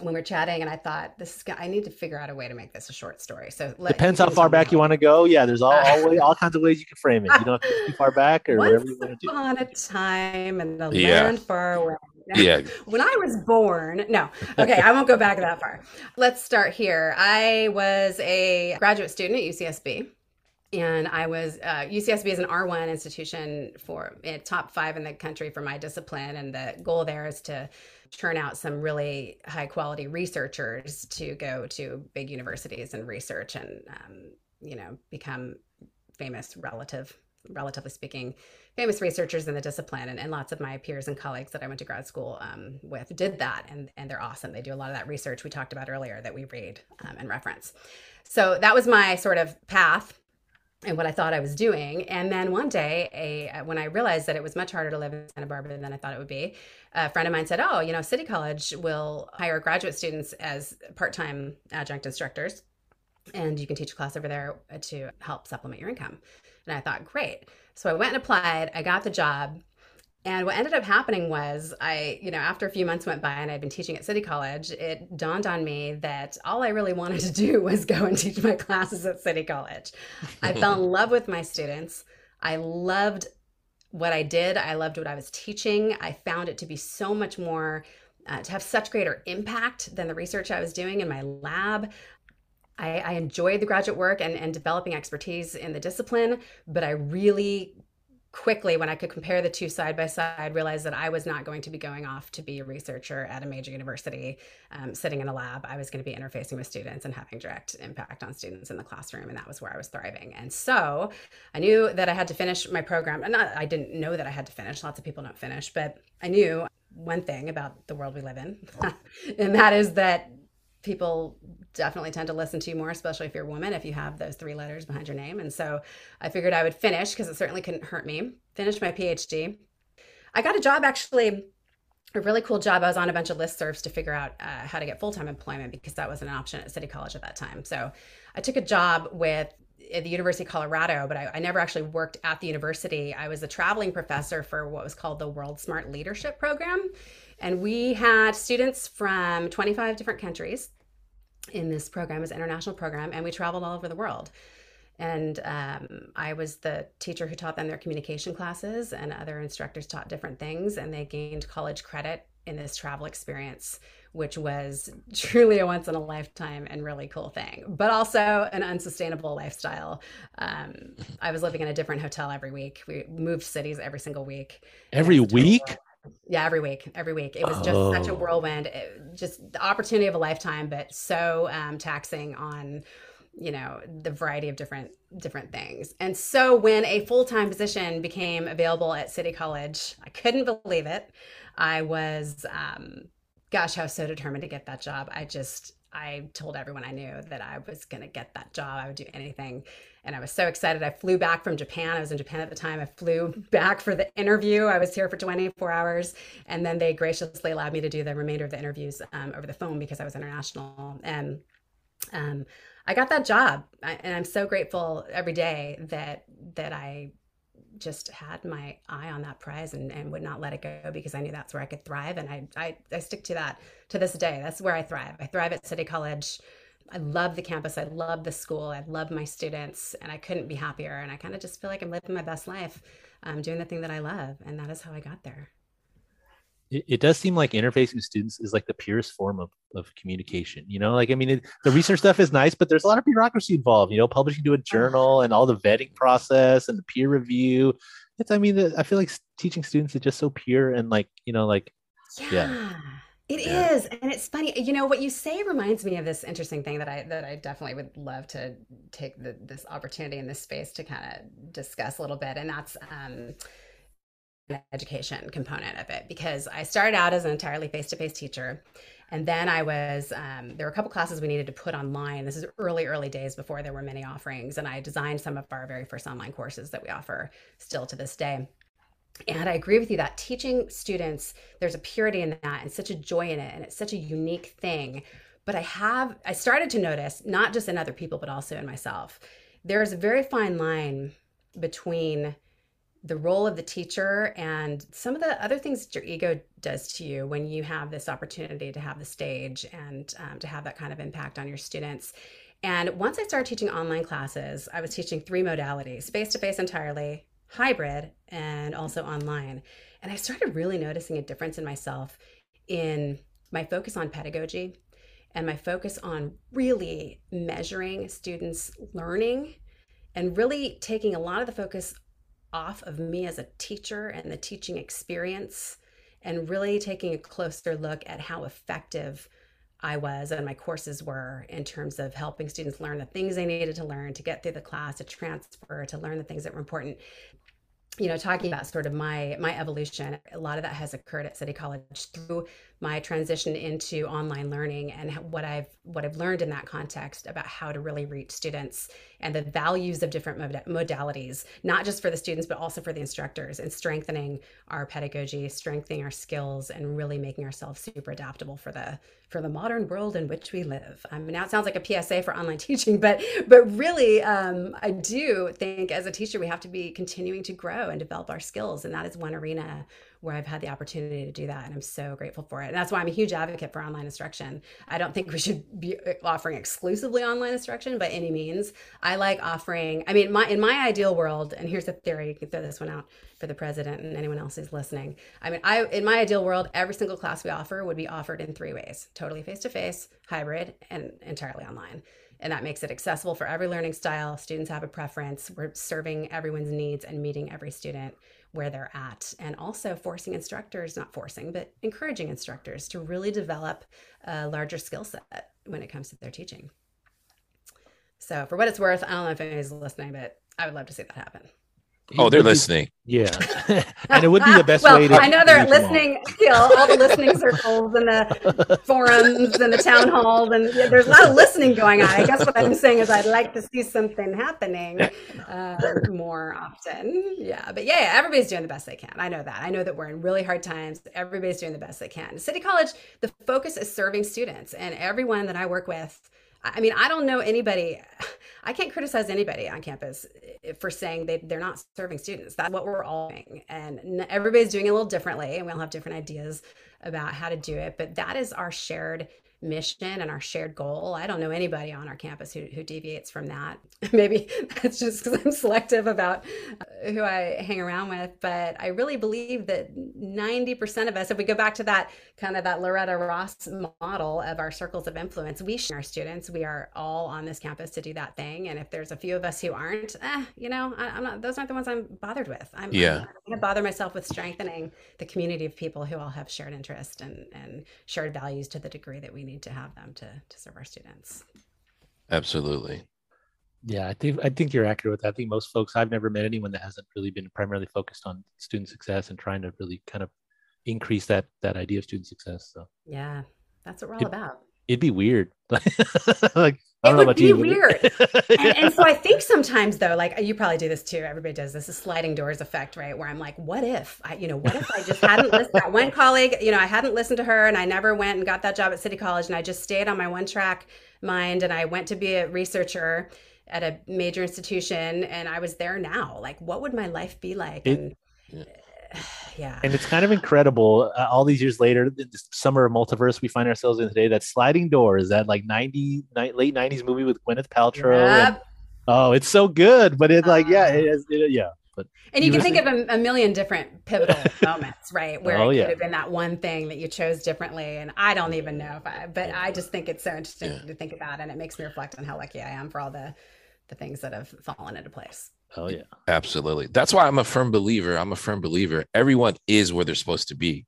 when we were chatting, and I thought this is. I need to figure out a way to make this a short story. So let, depends how far back you want to go. Yeah, there's all all, way, all kinds of ways you can frame it. You don't have to go too far back or whatever you want to do. Once upon a time in the yeah. land far away. Yeah. When I was born, no, okay, I won't go back that far. Let's start here. I was a graduate student at U C S B, and I was, uh, U C S B is an R one institution for uh, top five in the country for my discipline. And the goal there is to churn out some really high quality researchers to go to big universities and research and, um, you know, become famous relative relatively speaking, famous researchers in the discipline. And, and lots of my peers and colleagues that I went to grad school um, with did that. And, and they're awesome. They do a lot of that research we talked about earlier that we read um, and reference. So that was my sort of path and what I thought I was doing. And then one day, a, when I realized that it was much harder to live in Santa Barbara than I thought it would be, a friend of mine said, oh, you know, City College will hire graduate students as part-time adjunct instructors. And you can teach a class over there to help supplement your income. And I thought, great. So I went and applied, I got the job. And what ended up happening was I, you know, after a few months went by and I'd been teaching at City College, it dawned on me that all I really wanted to do was go and teach my classes at City College. I fell in love with my students. I loved what I did. I loved what I was teaching. I found it to be so much more, uh, to have such greater impact than the research I was doing in my lab. I, I enjoyed the graduate work and, and developing expertise in the discipline, but I really quickly, when I could compare the two side by side, realized that I was not going to be going off to be a researcher at a major university, um, sitting in a lab. I was going to be interfacing with students and having direct impact on students in the classroom, and that was where I was thriving. And so I knew that I had to finish my program. And not, I didn't know that I had to finish. Lots of people don't finish, but I knew one thing about the world we live in, and that is that people definitely tend to listen to you more, especially if you're a woman, if you have those three letters behind your name. And so I figured I would finish, because it certainly couldn't hurt me. Finished my PhD. I got a job, actually, a really cool job. I was on a bunch of listservs to figure out uh, how to get full-time employment, because that wasn't an option at City College at that time. So I took a job with at the University of Colorado, but I, I never actually worked at the university. I was a traveling professor for what was called the World Smart Leadership Program. And we had students from twenty-five different countries in this program. It was an international program, and we traveled all over the world. And um, I was the teacher who taught them their communication classes, and other instructors taught different things, and they gained college credit in this travel experience, which was truly a once in a lifetime and really cool thing, but also an unsustainable lifestyle. Um, I was living in a different hotel every week. We moved cities every single week. Every week? Yeah, every week, every week. It was just oh. such a whirlwind, it, just the opportunity of a lifetime, but so um, taxing on, you know, the variety of different different things. And so when a full-time position became available at City College, I couldn't believe it. I was, um, gosh, I was so determined to get that job. I just, I told everyone I knew that I was going to get that job. I would do anything. And I was so excited. I flew back from Japan. I was in Japan at the time. I flew back for the interview. I was here for twenty-four hours. And then they graciously allowed me to do the remainder of the interviews um, over the phone, because I was international. And um, I got that job. I, and I'm so grateful every day that that I just had my eye on that prize and, and would not let it go, because I knew that's where I could thrive. And I, I I stick to that to this day. That's where I thrive. I thrive at City College. I love the campus. I love the school. I love my students, and I couldn't be happier. And I kind of just feel like I'm living my best life, um, doing the thing that I love. And that is how I got there. It, it does seem like interfacing with students is like the purest form of, of communication. You know, like, I mean, it, the research stuff is nice, but there's a lot of bureaucracy involved, you know, publishing to a journal and all the vetting process and the peer review. It's, I mean, I feel like teaching students is just so pure and like, you know, like, yeah. yeah. It yeah. is. And it's funny, you know, what you say reminds me of this interesting thing that I, that I definitely would love to take the, this opportunity in this space to kind of discuss a little bit. And that's, um, an education component of it, because I started out as an entirely face-to-face teacher. And then I was, um, there were a couple classes we needed to put online. This is early, early days before there were many offerings. And I designed some of our very first online courses that we offer still to this day. And I agree with you that teaching students, there's a purity in that and such a joy in it. And it's such a unique thing. But I have, I started to notice, not just in other people, but also in myself, there's a very fine line between the role of the teacher and some of the other things that your ego does to you when you have this opportunity to have the stage and um, to have that kind of impact on your students. And once I started teaching online classes, I was teaching three modalities, face-to-face entirely, hybrid, and also online. And I started really noticing a difference in myself in my focus on pedagogy and my focus on really measuring students' learning and really taking a lot of the focus off of me as a teacher and the teaching experience, and really taking a closer look at how effective I was and my courses were in terms of helping students learn the things they needed to learn to get through the class, to transfer, to learn the things that were important. You know, talking about sort of my my evolution, a lot of that has occurred at City College through my transition into online learning and what I've what I've learned in that context about how to really reach students and the values of different modalities, not just for the students, but also for the instructors, and strengthening our pedagogy, strengthening our skills, and really making ourselves super adaptable for the for the modern world in which we live. I mean, now it sounds like a P S A for online teaching, but but really, um, I do think as a teacher, we have to be continuing to grow and develop our skills. And that is one arena where I've had the opportunity to do that. And I'm so grateful for it. And that's why I'm a huge advocate for online instruction. I don't think we should be offering exclusively online instruction by any means. I like offering, I mean, my in my ideal world, and here's a theory, you can throw this one out for the president and anyone else who's listening. I mean, I in my ideal world, every single class we offer would be offered in three ways: totally face-to-face, hybrid, and entirely online. And that makes it accessible for every learning style. Students have a preference. We're serving everyone's needs and meeting every student where they're at, and also forcing instructors, not forcing, but encouraging instructors to really develop a larger skill set when it comes to their teaching. So for what it's worth, I don't know if anybody's listening, but I would love to see that happen. Oh, they're listening. Yeah. And it would be the best well, way to. I know they're listening, Akil, all the listening circles and the forums and the town halls. And yeah, there's a lot of listening going on. I guess what I'm saying is I'd like to see something happening uh, more often. Yeah. But yeah, everybody's doing the best they can. I know that. I know that we're in really hard times. Everybody's doing the best they can. City College, the focus is serving students, and everyone that I work with. I mean, I don't know anybody, I can't criticize anybody on campus for saying they, they're not serving students. That's what we're all doing. And everybody's doing it a little differently, and we all have different ideas about how to do it. But that is our shared mission and our shared goal. I don't know anybody on our campus who, who deviates from that. Maybe that's just because I'm selective about who I hang around with, but I really believe that ninety percent of us, if we go back to that kind of that Loretta Ross model of our circles of influence, we share our students. We are all on this campus to do that thing. And if there's a few of us who aren't, eh, you know, I, I'm not, those aren't the ones I'm bothered with. I'm, yeah. I'm going to bother myself with strengthening the community of people who all have shared interest and, and shared values to the degree that we need to have them to, to serve our students. Absolutely. Yeah, I think I think you're accurate with that. I think most folks, I've never met anyone that hasn't really been primarily focused on student success and trying to really kind of increase that that idea of student success. So yeah, that's what we're all it, about. It'd be weird. like I don't it would know be you, weird. and, and so I think sometimes though, like you probably do this too, everybody does this, is sliding doors effect, right? Where I'm like, what if I, you know, what if I just hadn't listened to that one colleague, you know, I hadn't listened to her and I never went and got that job at City College and I just stayed on my one track mind and I went to be a researcher at a major institution and I was there now. Like, what would my life be like? It, and, yeah. Yeah. And it's kind of incredible. Uh, all these years later, this summer of multiverse we find ourselves in today, that sliding door is that like ninety, ni- late nineties movie with Gwyneth Paltrow. Yep. And, oh, it's so good. But it like, um, yeah, it, it, it, yeah. But and you can think saying, of a, a million different pivotal moments, right? Where oh, it could yeah. have been that one thing that you chose differently. And I don't even know if I, but I just think it's so interesting yeah. to think about. And it makes me reflect on how lucky I am for all the, the things that have fallen into place. Oh yeah, absolutely. That's why I'm a firm believer. I'm a firm believer. Everyone is where they're supposed to be.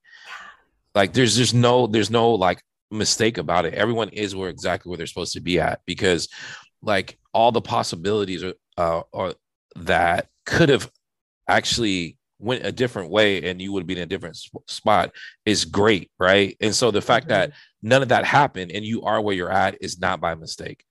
Like there's just no, there's no like mistake about it. Everyone is where exactly where they're supposed to be at, because like all the possibilities are, uh, are that could have actually went a different way and you would be in a different sp- spot is great. Right. And so the fact mm-hmm. that none of that happened and you are where you're at is not by mistake.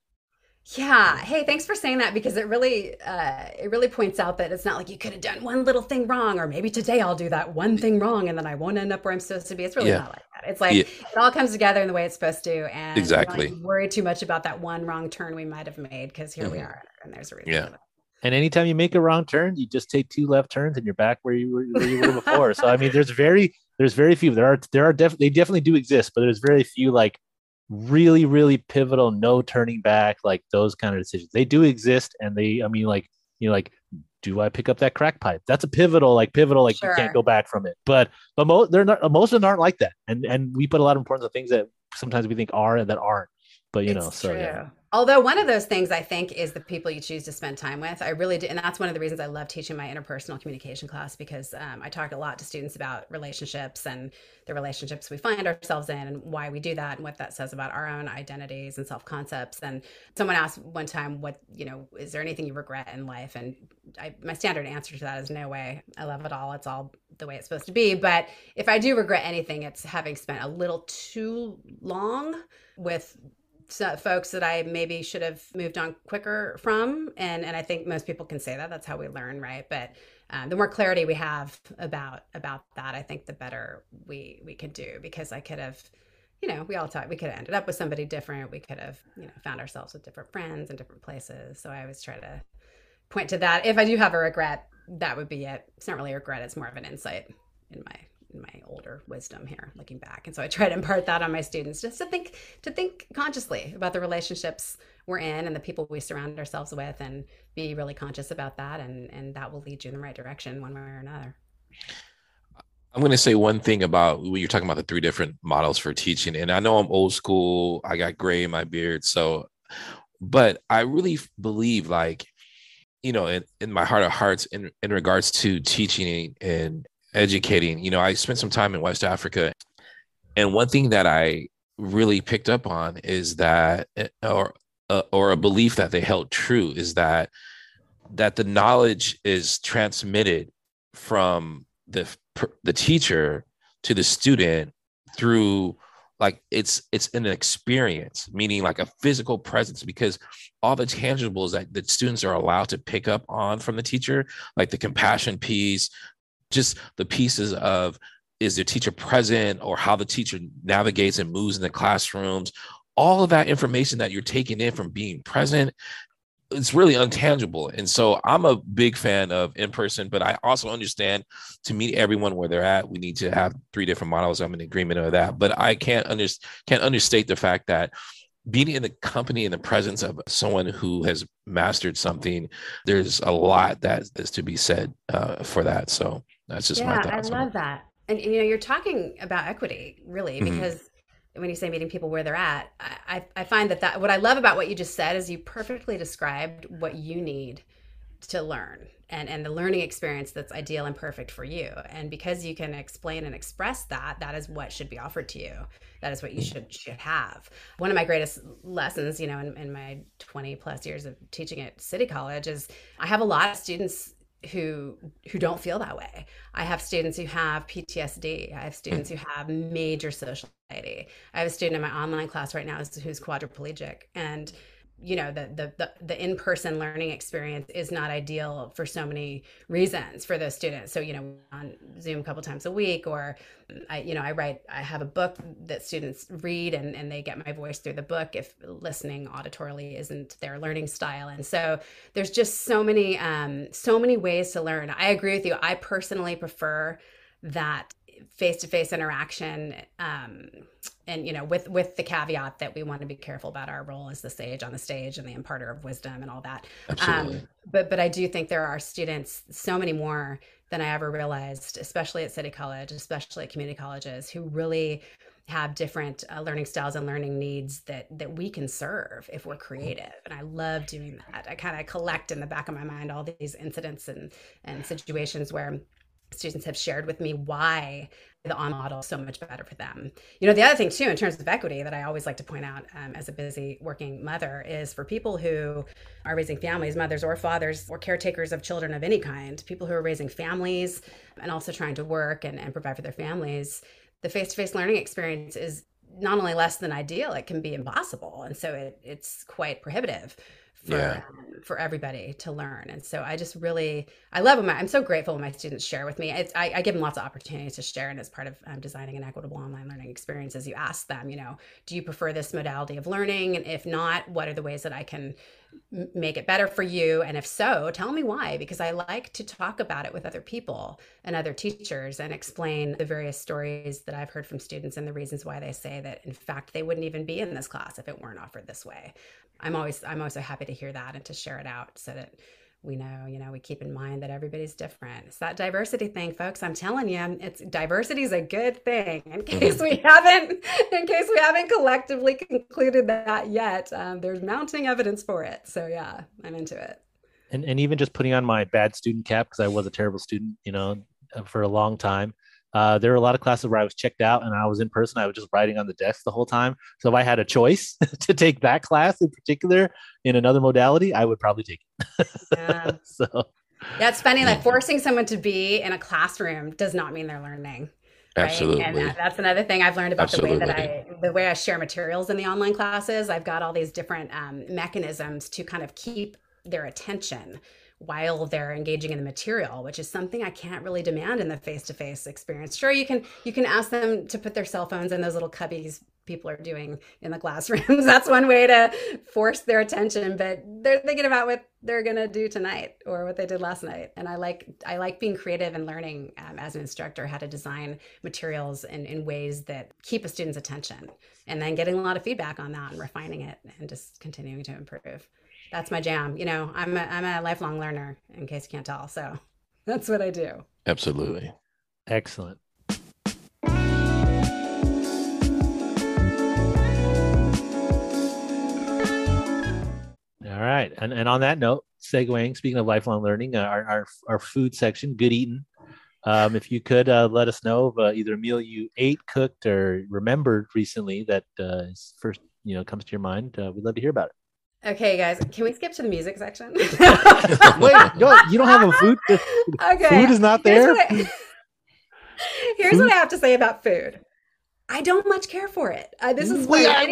Yeah. Hey, thanks for saying that, because it really, uh, it really points out that it's not like you could have done one little thing wrong, or maybe today I'll do that one thing wrong and then I won't end up where I'm supposed to be. It's really yeah. not like that. It's like yeah. it all comes together in the way it's supposed to. And exactly. we don't worry too much about that one wrong turn we might have made, because here mm-hmm. we are and there's a reason yeah. for that. And anytime you make a wrong turn, you just take two left turns and you're back where you were, where you were before. So I mean, there's very, there's very few. There are, there are definitely, they definitely do exist, but there's very few like really, really pivotal, no turning back, like those kind of decisions. They do exist. And they, I mean, like, you know, like, do I pick up that crack pipe? That's a pivotal, like pivotal, like sure. you can't go back from it. But, but most, they're not, most of them aren't like that. And, and we put a lot of importance on things that sometimes we think are and that aren't, but you it's know, so true. Yeah. Although one of those things I think is the people you choose to spend time with. I really do. And that's one of the reasons I love teaching my interpersonal communication class, because um, I talk a lot to students about relationships and the relationships we find ourselves in and why we do that and what that says about our own identities and self-concepts. And someone asked one time, what, you know, is there anything you regret in life? And I, my standard answer to that is no way. I love it all. It's all the way it's supposed to be. But if I do regret anything, it's having spent a little too long with So folks that I maybe should have moved on quicker from. And and I think most people can say that. That's how we learn, right? But um, the more clarity we have about about that, I think the better we we can do, because I could have, you know, we all thought we could have ended up with somebody different. We could have, you know, found ourselves with different friends and different places. So I always try to point to that. If I do have a regret, that would be it. It's not really a regret. It's more of an insight in my my older wisdom here looking back. And so I try to impart that on my students, just to think to think consciously about the relationships we're in and the people we surround ourselves with, and be really conscious about that, and and that will lead you in the right direction one way or another. I'm going to say one thing about when you're talking about the three different models for teaching, and I know I'm old school, I got gray in my beard, so but I really believe, like, you know, in, in my heart of hearts in in regards to teaching and educating, you know, I spent some time in West Africa, and one thing that I really picked up on is that, or uh, or a belief that they held true, is that that the knowledge is transmitted from the the teacher to the student through, like, it's it's an experience, meaning like a physical presence, because all the tangibles that the students are allowed to pick up on from the teacher, like the compassion piece, just the pieces of, is the teacher present, or how the teacher navigates and moves in the classrooms, all of that information that you're taking in from being present, it's really intangible. And so I'm a big fan of in-person, but I also understand, to meet everyone where they're at, we need to have three different models. I'm in agreement with that, but I can't, under, can't understate the fact that being in the company, in the presence of someone who has mastered something, there's a lot that is to be said uh, for that. So that's just yeah, my thoughts. I love on that. And, you know, you're talking about equity, really, because mm-hmm. when you say meeting people where they're at, I, I find that that what I love about what you just said is you perfectly described what you need to learn and, and the learning experience that's ideal and perfect for you. And because you can explain and express that, that is what should be offered to you. That is what you should should have. One of my greatest lessons, you know, in, in my twenty plus years of teaching at City College is I have a lot of students who who don't feel that way. I have students who have P T S D. I have students who have major social anxiety. I have a student in my online class right now who's quadriplegic, and you know the the the, the in-person learning experience is not ideal for so many reasons for those students. So you know, on Zoom a couple times a week, or I you know I write I have a book that students read, and and they get my voice through the book if listening auditorily isn't their learning style. And so there's just so many um so many ways to learn. I agree with you. I personally prefer that face-to-face interaction, um, and you know, with with the caveat that we want to be careful about our role as the sage on the stage and the imparter of wisdom and all that. Absolutely. Um, but but I do think there are students, so many more than I ever realized, especially at City College, especially at community colleges, who really have different uh, learning styles and learning needs that that we can serve if we're creative. And I love doing that. I kind of collect in the back of my mind all these incidents and and situations where students have shared with me why the on model is so much better for them. You know, the other thing too, in terms of equity, that I always like to point out um, as a busy working mother, is for people who are raising families, mothers or fathers or caretakers of children of any kind, people who are raising families and also trying to work and, and provide for their families, the face-to-face learning experience is not only less than ideal, it can be impossible. And so it, it's quite prohibitive for, yeah. um, for everybody to learn. And so I just really, I love them. I'm so grateful when my students share with me. It's, I, I give them lots of opportunities to share. And as part of um, designing an equitable online learning experience, as you ask them, you know, do you prefer this modality of learning? And if not, what are the ways that I can m- make it better for you? And if so, tell me why, because I like to talk about it with other people and other teachers and explain the various stories that I've heard from students and the reasons why they say that, in fact, they wouldn't even be in this class if it weren't offered this way. I'm always, I'm also happy to hear that and to share it out so that we know, you know, we keep in mind that everybody's different. It's that diversity thing, folks. I'm telling you, it's diversity is a good thing. In case we haven't, in case we haven't collectively concluded that yet, um, there's mounting evidence for it. So yeah, I'm into it. And and even just putting on my bad student cap, because I was a terrible student, you know, for a long time. Uh, there were a lot of classes where I was checked out and I was in person. I was just writing on the desk the whole time. So if I had a choice to take that class in particular in another modality, I would probably take it. Yeah. So that's funny. Like forcing someone to be in a classroom does not mean they're learning. Right? Absolutely. And that, that's another thing I've learned about Absolutely. the way that I, the way I share materials in the online classes. I've got all these different um, mechanisms to kind of keep their attention while they're engaging in the material, which is something I can't really demand in the face-to-face experience. Sure, you can you can ask them to put their cell phones in those little cubbies people are doing in the classrooms. That's one way to force their attention, but they're thinking about what they're gonna do tonight or what they did last night. And I like I like being creative and learning um, as an instructor how to design materials in, in ways that keep a student's attention, and then getting a lot of feedback on that and refining it and just continuing to improve. That's my jam. You know, I'm a, I'm a lifelong learner, in case you can't tell. So that's what I do. Absolutely. Excellent. All right. And and on that note, segueing, speaking of lifelong learning, our our, our food section, Good Eatin'. Um, if you could uh, let us know of uh, either a meal you ate, cooked, or remembered recently that uh, first, you know, comes to your mind, uh, we'd love to hear about it. Okay, guys, can we skip to the music section? Wait, yo, you don't have a food? Okay. Food is not there? Here's, what I, here's what I have to say about food. I don't much care for it. Uh, this is wait, I, I,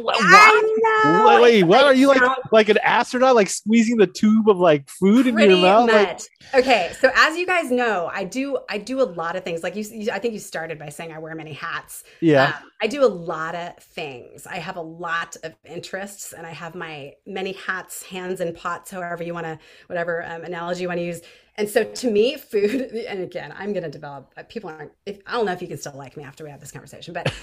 what? I know. Wait, what are you like? Like an astronaut, like squeezing the tube of like food in your mouth? Much. Like... Okay, so as you guys know, I do I do a lot of things. Like you, you I think you started by saying I wear many hats. Yeah. Um, I do a lot of things. I have a lot of interests, and I have my many hats, hands in pots, however you want to, whatever um, analogy you want to use. And so to me, food, and again, I'm going to develop, people aren't, if, I don't know if you can still like me after we have this conversation, but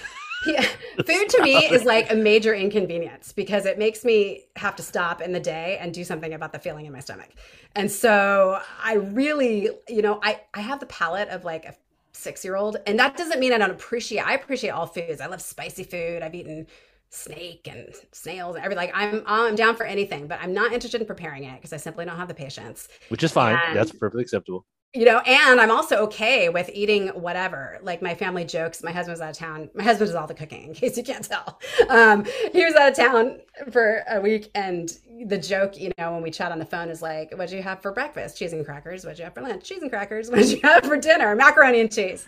yeah, food to me is like a major inconvenience because it makes me have to stop in the day and do something about the feeling in my stomach. And so I really, you know, I, I have the palate of like a six-year-old, and that doesn't mean I don't appreciate, I appreciate all foods. I love spicy food. I've eaten snake and snails and everything. Like I'm I'm down for anything, but I'm not interested in preparing it because I simply don't have the patience. Which is fine. And, that's perfectly acceptable. You know, and I'm also okay with eating whatever. Like my family jokes, my husband's out of town. My husband does all the cooking, in case you can't tell. Um, he was out of town for a week, and the joke, you know, when we chat on the phone is like, what'd you have for breakfast? Cheese and crackers. What'd you have for lunch? Cheese and crackers. What'd you have for dinner? Macaroni and cheese.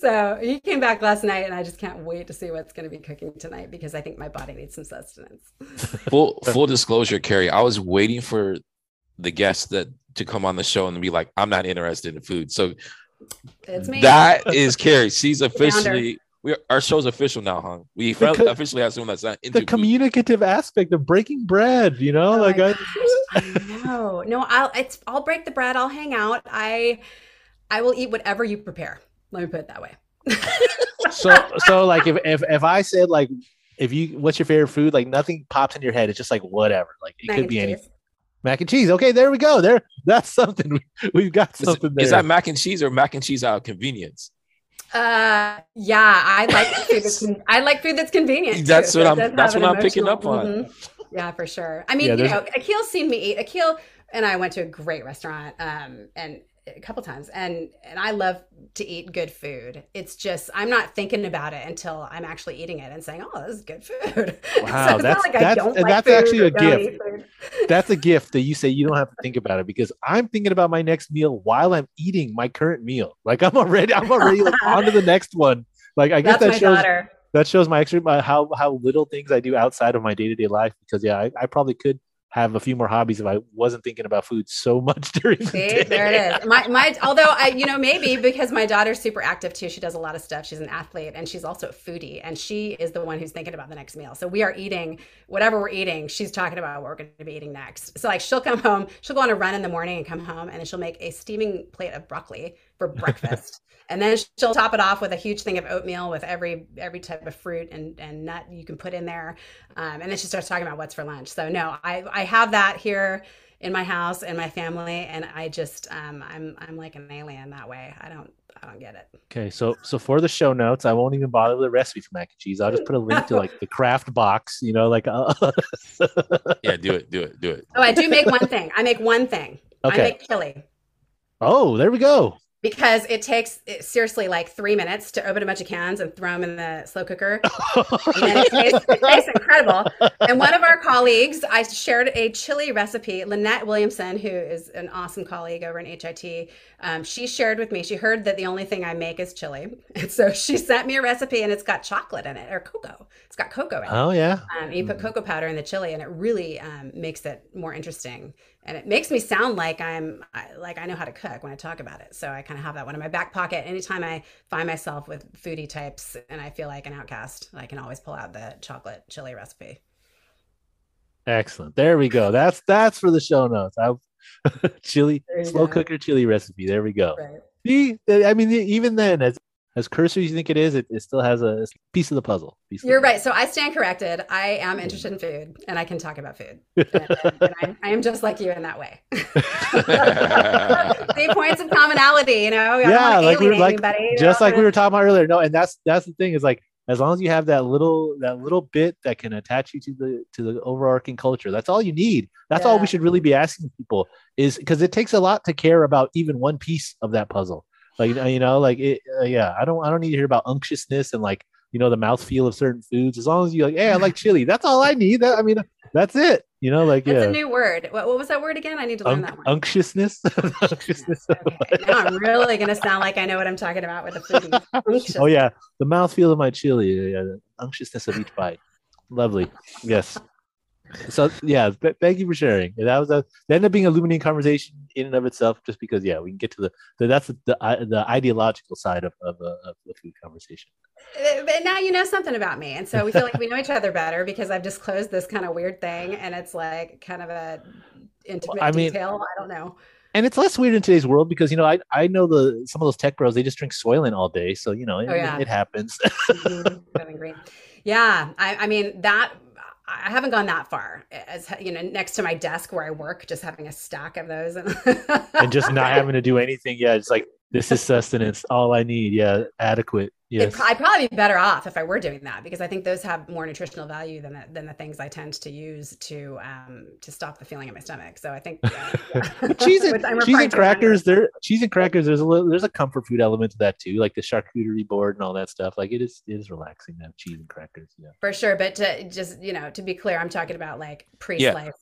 So he came back last night, and I just can't wait to see what's going to be cooking tonight because I think my body needs some sustenance. Full full disclosure, Carrie, I was waiting for the guest that to come on the show and be like, "I'm not interested in food." So it's me. That is Carrie. She's officially we our show's official now, huh? We co- officially have someone that's not into the communicative food. Aspect of breaking bread. You know, oh like I, I know. No, I'll it's I'll break the bread. I'll hang out. I I will eat whatever you prepare. Let me put it that way. so, so like if, if if I said like, if you, what's your favorite food? Like nothing pops in your head. It's just like whatever. Like it mac could be cheese. Anything. Mac and cheese. Okay, there we go. There, that's something. We've got something. Is, there. Is that mac and cheese or mac and cheese out of convenience? Uh, yeah, I like food. That's, I like food that's convenient. That's too. What that I'm. That's what I'm picking up on. Mm-hmm. Yeah, for sure. I mean, yeah, you know, Akil's seen me eat. Akil and I went to a great restaurant. Um, and. a couple times. And, and I love to eat good food. It's just, I'm not thinking about it until I'm actually eating it and saying, oh, this is good food. Wow. So it's that's, not like that's, I don't and like that's actually a gift. That's a gift that you say you don't have to think about it because I'm thinking about my next meal while I'm eating my current meal. Like I'm already, I'm already like on to the next one. Like I guess that's that shows, daughter. that shows my extra, my, how, how little things I do outside of my day-to-day life, because yeah, I, I probably could have a few more hobbies if I wasn't thinking about food so much during the See, day. There it is. My, my, although I, you know, maybe because my daughter's super active too. She does a lot of stuff. She's an athlete and she's also a foodie, and she is the one who's thinking about the next meal. So we are eating whatever we're eating. She's talking about what we're going to be eating next. So like she'll come home, she'll go on a run in the morning and come home, and then she'll make a steaming plate of broccoli for breakfast. And then she'll top it off with a huge thing of oatmeal with every every type of fruit and, and nut you can put in there. Um, and then she starts talking about what's for lunch. So no, I, I have that here in my house and my family. And I just, um, I'm I'm like an alien that way. I don't I don't get it. Okay, so so for the show notes, I won't even bother with a recipe for mac and cheese. I'll just put a link to like the craft box, you know, like. Uh, yeah, do it, do it, do it. Oh, I do make one thing. I make one thing. Okay. I make chili. Oh, there we go. Because it takes it, seriously like three minutes to open a bunch of cans and throw them in the slow cooker. And then it, tastes, it tastes incredible. And one of our colleagues, I shared a chili recipe. Lynette Williamson, who is an awesome colleague over in H I T, um, she shared with me. She heard that the only thing I make is chili, and so she sent me a recipe, and it's got chocolate in it or cocoa. It's got cocoa in it. Oh yeah. Um, and you put cocoa powder in the chili, and it really um, makes it more interesting. And it makes me sound like I'm like I know how to cook when I talk about it. So I kind of have that one in my back pocket. Anytime I find myself with foodie types and I feel like an outcast, I can always pull out the chocolate chili recipe. Excellent. There we go. That's that's for the show notes. I, chili, slow go. cooker chili recipe. There we go. Right. See, I mean, even then, as as cursory as you think it is, it, it still has a piece of the puzzle. Of the You're puzzle. Right. So I stand corrected. I am interested in food, and I can talk about food. And, and, and I, I am just like you in that way. Three points of commonality, you know? I yeah, like we were like, anybody, just know? like we were talking about earlier. No, and that's that's the thing is like, as long as you have that little that little bit that can attach you to the to the overarching culture, that's all you need. That's yeah. all we should really be asking people is because it takes a lot to care about even one piece of that puzzle. Like, you know, like, it, uh, yeah, I don't, I don't need to hear about unctuousness and like you know, the mouthfeel of certain foods. As long as you like, hey, I like chili. That's all I need. That, I mean, that's it. You know, like, that's yeah. a new word. What, what was that word again? I need to learn Un- that one. Unctiousness. Unctiousness. Okay. Now I'm really going to sound like I know what I'm talking about with the food. Oh, yeah. The mouthfeel of my chili. Yeah, the unctiousness of each bite. Lovely. Yes. So, yeah, b- thank you for sharing. That was a, that ended up being an illuminating conversation in and of itself, just because, yeah, we can get to the, the that's the, the the ideological side of of, uh, of the food conversation. But now you know something about me. And so we feel like we know each other better because I've disclosed this kind of weird thing. And it's like kind of a intimate well, I mean, detail. I don't know. And it's less weird in today's world because, you know, I I know the some of those tech bros, they just drink Soylent all day. So, you know, it, oh, yeah. it, it happens. Mm-hmm. Yeah. I, I mean, that. I haven't gone that far, as you know, next to my desk where I work, just having a stack of those and, and just not having to do anything. Yeah, it's like, this is sustenance, all I need. Yeah, adequate. Yes. It, I'd probably be better off if I were doing that, because I think those have more nutritional value than the, than the things I tend to use to um, to stop the feeling in my stomach. So I think uh, yeah. cheese and, cheese and crackers. There, cheese and crackers. There's a little, there's a comfort food element to that too, like the charcuterie board and all that stuff. Like it is it is relaxing to have cheese and crackers. Yeah, for sure. But to just you know, to be clear, I'm talking about like pre-sliced.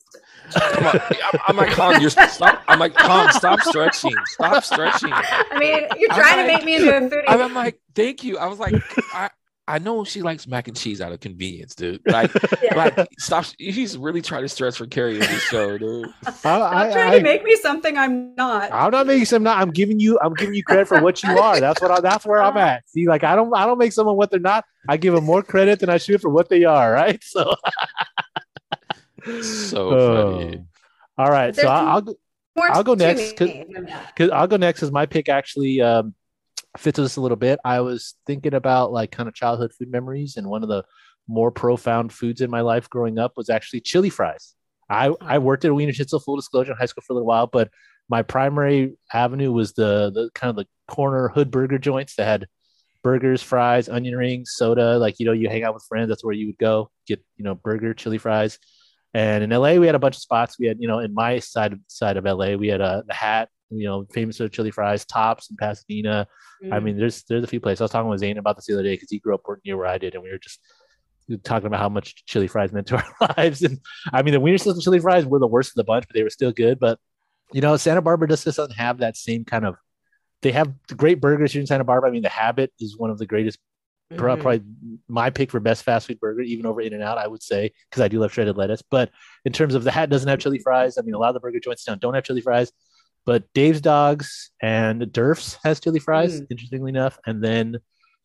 Yeah. Come on, I'm, I'm like, Tom, you're stop. I'm like, Tom, stop stretching, stop stretching. I mean, you're trying I'm to like, make me into a foodie. I'm like, thank you. I was like, I, I know she likes mac and cheese out of convenience, dude. Like, yeah. like stop. She's really trying to stress for Carrie in this show, dude. I'm trying I, to make me something I'm not. I'm not making something. I'm giving you. I'm giving you credit for what you are. That's what. I, that's where I'm at. See, like I don't. I don't make someone what they're not. I give them more credit than I should for what they are. Right. So. so oh. funny. All right. So I'll. I'll I'll go next because I'll go next because my pick actually um, fits with this a little bit. I was thinking about like kind of childhood food memories, and one of the more profound foods in my life growing up was actually chili fries. I, oh. I worked at Wiener Schnitzel, full disclosure, in high school for a little while, but my primary avenue was the the kind of the corner hood burger joints that had burgers, fries, onion rings, soda. Like, you know, you hang out with friends, that's where you would go get, you know, burger, chili fries. And in L A, we had a bunch of spots. We had, you know, in my side of, side of L A, we had uh, the Hat, you know, famous for chili fries, Tops in Pasadena. Mm-hmm. I mean, there's there's a few places. I was talking with Zane about this the other day because he grew up near where I did, and we were just talking about how much chili fries meant to our lives. And I mean, the Wiener Schnitzel chili fries were the worst of the bunch, but they were still good. But, you know, Santa Barbara just doesn't have that same kind of, they have great burgers here in Santa Barbara. I mean, the Habit is one of the greatest. Mm-hmm. Probably my pick for best fast food burger, even over In-N-Out, I would say, because I do love shredded lettuce. But in terms of the Hat doesn't have chili fries. I mean, a lot of the burger joints down don't have chili fries, but Dave's Dogs and Durf's has chili fries, mm. interestingly enough. And then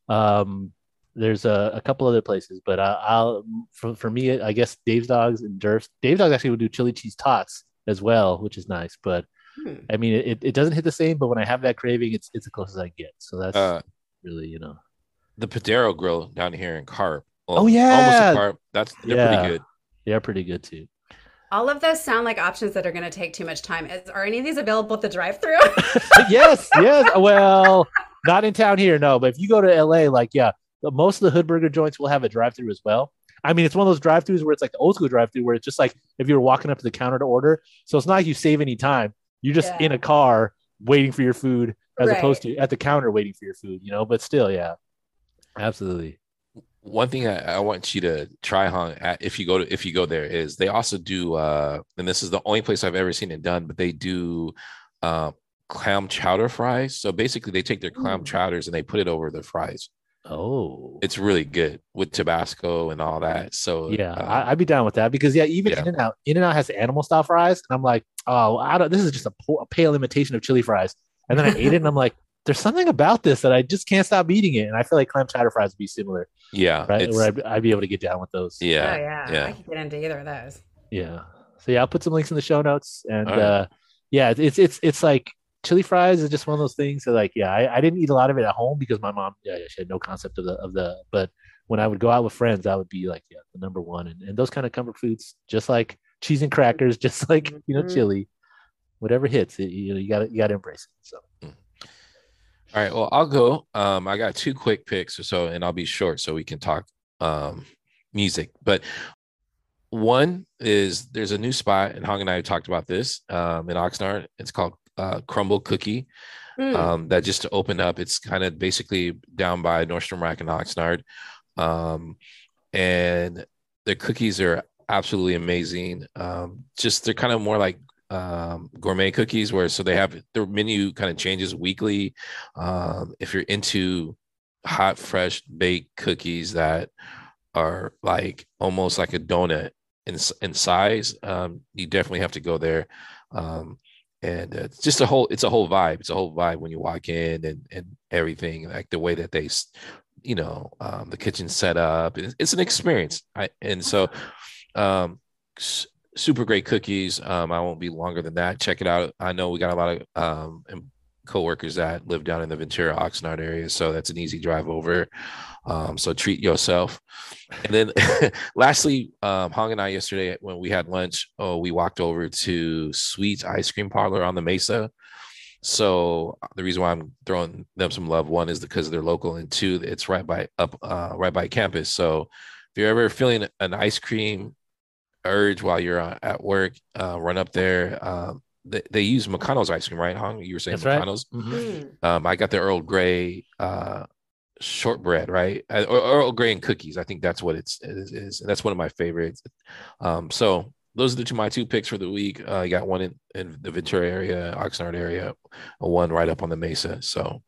um, there's a, a couple other places, but I, I'll for, for me, I guess Dave's Dogs and Durf's. Dave's Dogs actually would do chili cheese tots as well, which is nice. But mm. I mean, it, it doesn't hit the same. But when I have that craving, it's it's the closest I get. So that's uh. really, you know. The Padero Grill down here in Carp. Well, oh, yeah. Almost in Carp. That's, they're yeah. pretty good. They're pretty good, too. All of those sound like options that are going to take too much time. Is, are any of these available at the drive-thru? Yes, yes. Well, not in town here, no. But if you go to L A, like, yeah, most of the hood burger joints will have a drive-thru as well. I mean, it's one of those drive-thrus where it's like the old school drive-thru where it's just like if you're walking up to the counter to order. So it's not like you save any time. You're just yeah. in a car waiting for your food as right. opposed to at the counter waiting for your food, you know, but still, yeah. Absolutely. One thing I, I want you to try, hon, if you go to if you go there, is they also do, uh, and this is the only place I've ever seen it done, but they do uh, clam chowder fries. So basically, they take their clam chowders and they put it over their fries. Oh, it's really good with Tabasco and all that. So yeah, uh, I, I'd be down with that because yeah, even yeah. In-N-Out, In-N-Out has animal style fries, and I'm like, oh, I don't. This is just a, po- a pale imitation of chili fries. And then I ate it, and I'm like. There's something about this that I just can't stop eating it. And I feel like clam chowder fries would be similar. Yeah. Right. Where I'd, I'd be able to get down with those. Yeah. Oh, yeah. yeah. I can get into either of those. Yeah. So yeah, I'll put some links in the show notes. And right. uh, yeah, it's, it's, it's like chili fries is just one of those things that like, yeah, I, I didn't eat a lot of it at home because my mom, yeah, she had no concept of the, of the, but when I would go out with friends, I would be like, yeah, the number one. And, and those kind of comfort foods, just like cheese and crackers, just like, you know, chili, whatever hits it, you know, you gotta, you gotta embrace it. So. Mm. All right. Well, I'll go. Um, I got two quick picks or so, and I'll be short so we can talk um, music. But one is there's a new spot, and Hong and I have talked about this um, in Oxnard. It's called uh, Crumble Cookie mm. um, that just opened up. It's kind of basically down by Nordstrom Rack in Oxnard. Um, and their cookies are absolutely amazing. Um, just they're kind of more like um, gourmet cookies where, so they have their menu kind of changes weekly. Um, if you're into hot, fresh baked cookies that are like almost like a donut in, in size, um, you definitely have to go there. Um, and uh, it's just a whole, it's a whole vibe. It's a whole vibe when you walk in and, and everything, like the way that they, you know, um, the kitchen set up, it's, it's an experience. I, and so, um, s- super great cookies. Um, I won't be longer than that. Check it out. I know we got a lot of, um, coworkers that live down in the Ventura Oxnard area. So that's an easy drive over. Um, so treat yourself. And then lastly, um, Hong and I yesterday, when we had lunch, oh, we walked over to Sweet's Ice Cream Parlor on the Mesa. So the reason why I'm throwing them some love, one is because they're local, and two, it's right by up, uh, right by campus. So if you're ever feeling an ice cream urge while you're at work, uh, run up there. Um, They, they use McConnell's ice cream, right, Hong? You were saying that's McConnell's. Right. Mm-hmm. Um, I got the Earl Grey uh, shortbread, right? Or Earl Grey and cookies. I think that's what it's, it is. And that's one of my favorites. Um, so those are the two, my two picks for the week. Uh, I got one in, in the Ventura area, Oxnard area, one right up on the Mesa. So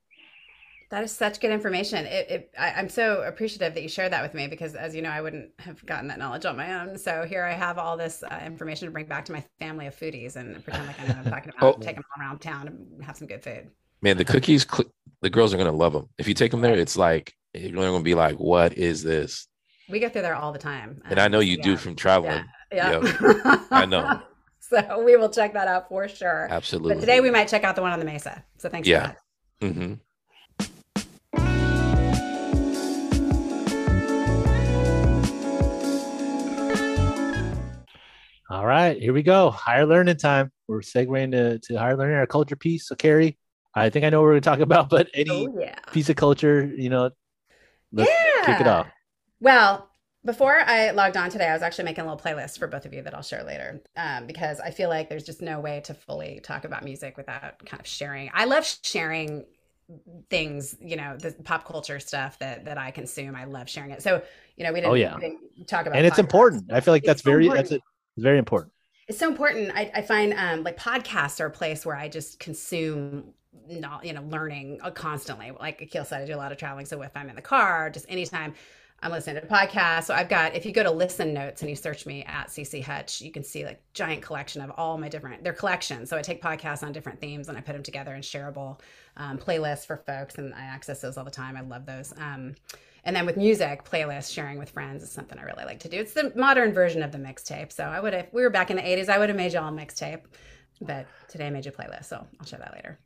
that is such good information. It, it, I, I'm so appreciative that you shared that with me, because as you know, I wouldn't have gotten that knowledge on my own. So here I have all this uh, information to bring back to my family of foodies and pretend like I know what I'm talking about. Oh. Take them around town and have some good food. Man, the cookies, cl- the girls are going to love them. If you take them there, it's like, you're going to be like, what is this? We go through there all the time. And um, I know you yeah. do from traveling. Yeah, yeah. Yep. I know. So we will check that out for sure. Absolutely. But today we might check out the one on the Mesa. So thanks yeah. for that. Mm-hmm. All right, here we go. Higher learning time. We're segueing to, to higher learning, our culture piece. So, Carrie, I think I know what we're going to talk about, but any oh, yeah. piece of culture, you know, let's yeah. kick it off. Well, before I logged on today, I was actually making a little playlist for both of you that I'll share later, um, because I feel like there's just no way to fully talk about music without kind of sharing. I love sharing things, you know, the pop culture stuff that that I consume. I love sharing it. So, you know, we didn't, oh, yeah. we didn't talk about it. And it's podcasts. Important. I feel like that's it's very, important. that's a, It's very important. It's so important. I, I find um, like podcasts are a place where I just consume, not, you know, learning constantly. Like Akil said, I do a lot of traveling. So if I'm in the car, just anytime I'm listening to podcasts. So I've got, if you go to Listen Notes and you search me at C C Hutch, you can see like giant collection of all my different, their collections. So I take podcasts on different themes and I put them together in shareable um, playlists for folks. And I access those all the time. I love those. Um, And then with music, playlists, sharing with friends is something I really like to do. It's the modern version of the mixtape. So I would have, if we were back in the eighties, I would have made y'all a mixtape, but today I made you a playlist. So I'll show that later.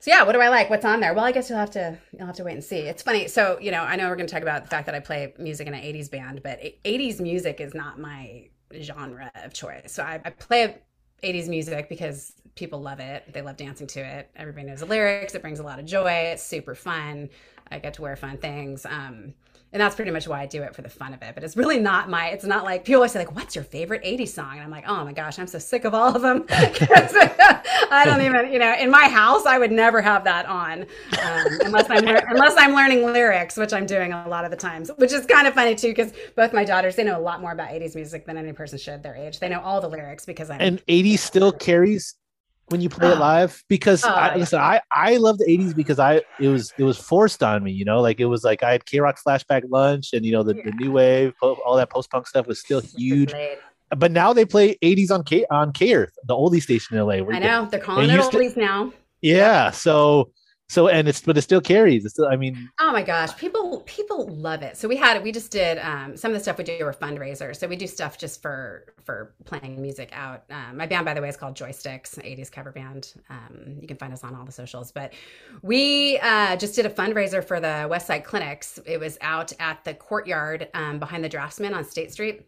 So yeah, what do I like? What's on there? Well, I guess you'll have to, you'll have to wait and see. It's funny. So, you know, I know we're going to talk about the fact that I play music in an eighties band, but eighties music is not my genre of choice. So I, I play eighties music because people love it. They love dancing to it. Everybody knows the lyrics. It brings a lot of joy. It's super fun. I get to wear fun things. Um, and that's pretty much why I do it, for the fun of it. But it's really not my, it's not like, people always say like, what's your favorite eighties song? And I'm like, oh my gosh, I'm so sick of all of them. I don't even, you know, in my house, I would never have that on um, unless I'm, le- unless I'm learning lyrics, which I'm doing a lot of the times, which is kind of funny too, because both my daughters, they know a lot more about eighties music than any person should their age. They know all the lyrics because I'm. And eighties still carries when you play oh. it live, because oh, I, listen, I, I love the eighties because I, it was, it was forced on me, you know, like it was like I had K-Rock Flashback Lunch and, you know, the, yeah. the new wave, all that post-punk stuff was still huge, but now they play eighties on K on K-Earth, the oldie station in L A. I you, know they're calling it oldies to, now. Yeah. So, so, and it's, but it still carries. It's still, I mean, oh my gosh, people, people love it. So we had, we just did um, some of the stuff we do were fundraisers. So we do stuff just for, for playing music out. Um, my band, by the way, is called Joystix, an eighties cover band. Um, you can find us on all the socials, but we uh, just did a fundraiser for the Westside Clinics. It was out at the courtyard um, behind the Draftsman on State Street.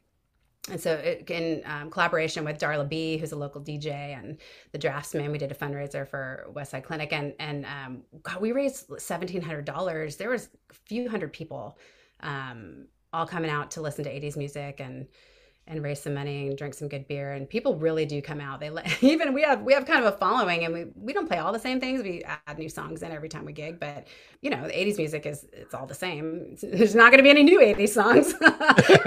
And so it, in um, collaboration with Darla B, who's a local D J, and the Draftsman, we did a fundraiser for Westside Clinic. And, and um, God, we raised seventeen hundred dollars. There was a few hundred people um, all coming out to listen to eighties music. And and raise some money and drink some good beer. And people really do come out. They let, even we have we have kind of a following, and we, we don't play all the same things. We add new songs in every time we gig, but you know, the eighties music is, it's all the same. It's, there's not going to be any new eighties songs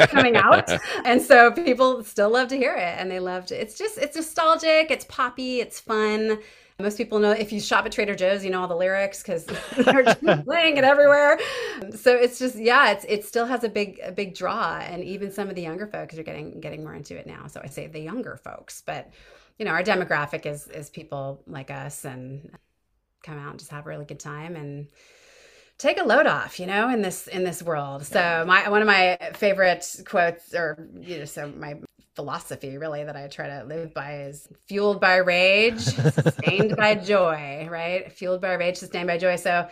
coming out. And so people still love to hear it, and they love to, it's just, it's nostalgic, it's poppy, it's fun. Most people know, if you shop at Trader Joe's, you know all the lyrics because they're just playing it everywhere. So it's just, yeah, it's it still has a big a big draw, and even some of the younger folks are getting getting more into it now. So I say the younger folks, but you know, our demographic is is people like us, and come out and just have a really good time and take a load off, you know, in this in this world. So my one of my favorite quotes, or you know, so my philosophy really that I try to live by is fueled by rage, sustained by joy, right? Fueled by rage, sustained by joy. So,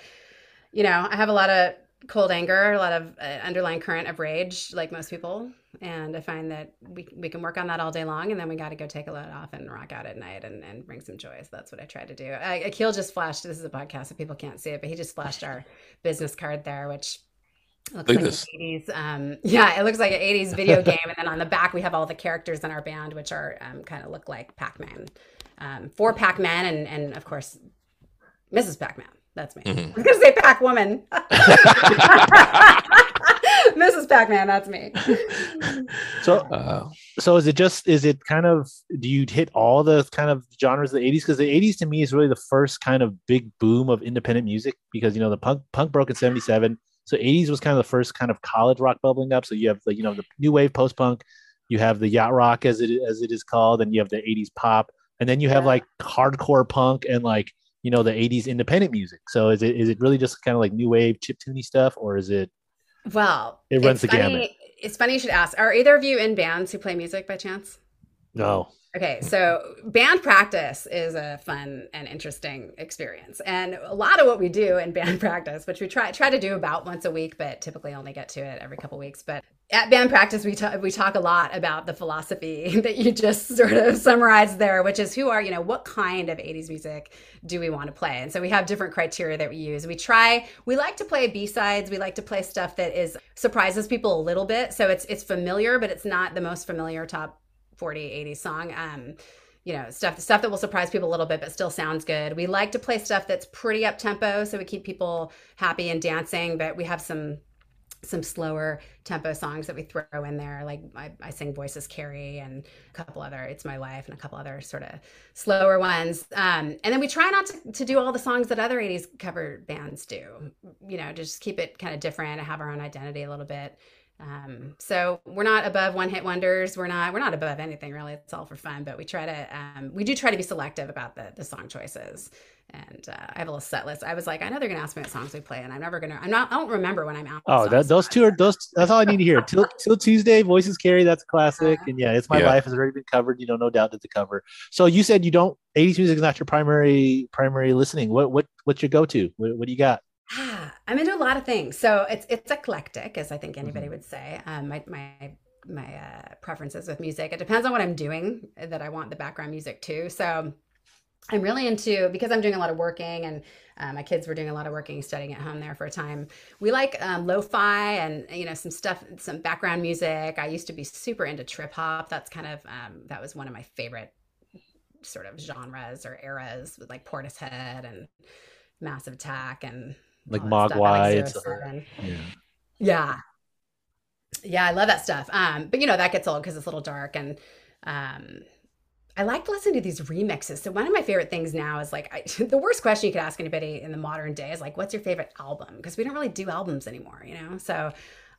you know, I have a lot of cold anger, a lot of uh, underlying current of rage, like most people. And I find that we we can work on that all day long, and then we got to go take a load off and rock out at night and, and bring some joy. So that's what I try to do. I, Akil just flashed, this is a podcast, so people can't see it, but he just flashed our business card there, which looks like this. eighties, um, yeah, it looks like an eighties video game. And then on the back, we have all the characters in our band, which are um, kind of look like Pac-Man. Um, for Pac-Man and, and, of course, Missus Pac-Man. That's me. Mm-hmm. I was going to say Pac-Woman. Missus Pac-Man, that's me. So uh, so is it just, is it kind of, do you hit all the kind of genres of the eighties? Because the eighties to me is really the first kind of big boom of independent music, because, you know, the punk, punk broke in seventy-seven. So eighties was kind of the first kind of college rock bubbling up. So you have the, you know, the new wave post-punk, you have the yacht rock as it, as it is called, and you have the eighties pop, and then you have yeah. like hardcore punk and like, you know, the eighties independent music. So is it, is it really just kind of like new wave chiptune-y stuff, or is it, well, it runs the funny, gamut? It's funny you should ask. Are either of you in bands who play music by chance? No. Okay, so band practice is a fun and interesting experience. And a lot of what we do in band practice, which we try try to do about once a week, but typically only get to it every couple of weeks. But at band practice, we, t- we talk a lot about the philosophy that you just sort of summarized there, which is who are, you know, what kind of eighties music do we want to play? And so we have different criteria that we use. We try, we like to play B-sides. We like to play stuff that is surprises people a little bit. So it's it's familiar, but it's not the most familiar top forty, eighty song, um, you know, stuff, stuff that will surprise people a little bit, but still sounds good. We like to play stuff that's pretty up tempo, so we keep people happy and dancing, but we have some, some slower tempo songs that we throw in there. Like I, I sing Voices Carrie and a couple other, It's My Life and a couple other sort of slower ones. Um, and then we try not to, to do all the songs that other eighties cover bands do, you know, just keep it kind of different and have our own identity a little bit. Um, so we're not above one hit wonders. We're not, we're not above anything really. It's all for fun, but we try to, um, we do try to be selective about the, the song choices. And, uh, I have a little set list. I was like, I know they're going to ask me what songs we play, and I'm never going to, I'm not, I don't remember when I'm out. Oh, that, those two are those, that's all I need to hear. till, till Tuesday, Voices Carry. That's a classic. Uh, and yeah, It's My yeah. Life has already been covered. You know, no doubt that the cover. So you said you don't, eighties music is not your primary, primary listening. What, what, what's your go-to? What, what do you got? I'm into a lot of things, so it's it's eclectic, as I think anybody mm-hmm. would say. Um, my my my uh, preferences with music, it depends on what I'm doing that I want the background music to. So I'm really into, because I'm doing a lot of working, and um, my kids were doing a lot of working, studying at home there for a time. We like um, lo-fi and, you know, some stuff, some background music. I used to be super into trip hop. That's kind of um, that was one of my favorite sort of genres or eras, with like Portishead and Massive Attack and like Mogwai. Like yeah. yeah. Yeah. I love that stuff. Um, but you know, that gets old because it's a little dark, and um, I like to listen to these remixes. So one of my favorite things now is like, I, the worst question you could ask anybody in the modern day is like, what's your favorite album? Cause we don't really do albums anymore, you know? So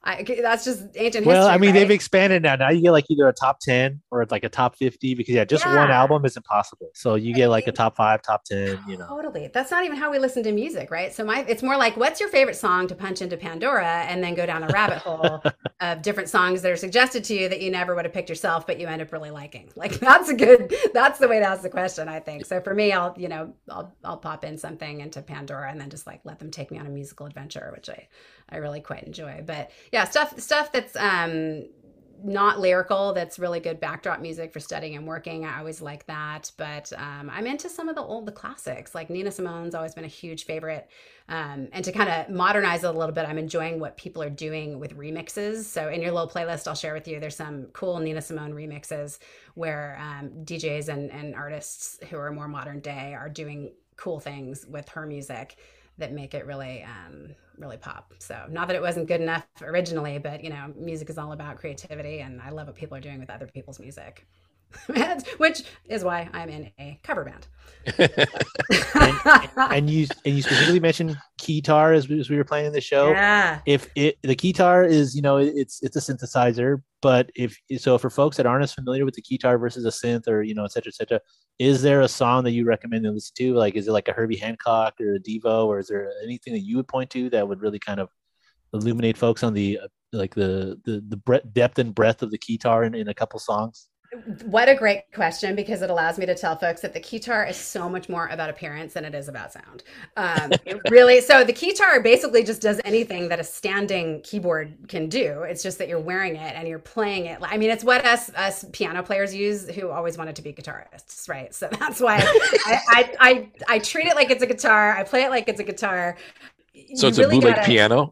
I, that's just ancient well, history. Well, I mean, right? They've expanded now. Now you get like either a top ten or like a top fifty, because yeah, just yeah. one album is impossible. So you get like a top five, top ten, you know. Totally. That's not even how we listen to music, right? So my, it's more like, what's your favorite song, to punch into Pandora and then go down a rabbit hole of different songs that are suggested to you that you never would have picked yourself, but you end up really liking. Like that's a good, that's the way to ask the question, I think. So for me, I'll, you know, I'll, I'll pop in something into Pandora and then just like let them take me on a musical adventure, which I, I really quite enjoy. But yeah, stuff stuff that's um, not lyrical, that's really good backdrop music for studying and working. I always like that. But um, I'm into some of the old, the classics, like Nina Simone's always been a huge favorite. Um, and to kind of modernize it a little bit, I'm enjoying what people are doing with remixes. So in your little playlist, I'll share with you, there's some cool Nina Simone remixes where um, D Js and, and artists who are more modern day are doing cool things with her music that make it really, um, really pop. So not that it wasn't good enough originally, but you know, music is all about creativity, and I love what people are doing with other people's music, which is why I'm in a cover band. and, and you and you specifically mentioned keytar as we, as we were playing the show. Yeah. If it, the keytar is, you know, it's it's a synthesizer, but if so, for folks that aren't as familiar with the keytar versus a synth, or you know, et cetera, et cetera, is there a song that you recommend they listen to? Like, is it like a Herbie Hancock or a Devo, or is there anything that you would point to that would really kind of illuminate folks on the like the the the breadth, depth and breadth of the keytar in, in a couple songs? What a great question, because it allows me to tell folks that the keytar is so much more about appearance than it is about sound. Um, it really, so the keytar basically just does anything that a standing keyboard can do. It's just that you're wearing it and you're playing it. I mean, it's what us us piano players use who always wanted to be guitarists, right? So that's why I, I, I, I treat it like it's a guitar. I play it like it's a guitar. So it's, really a gotta,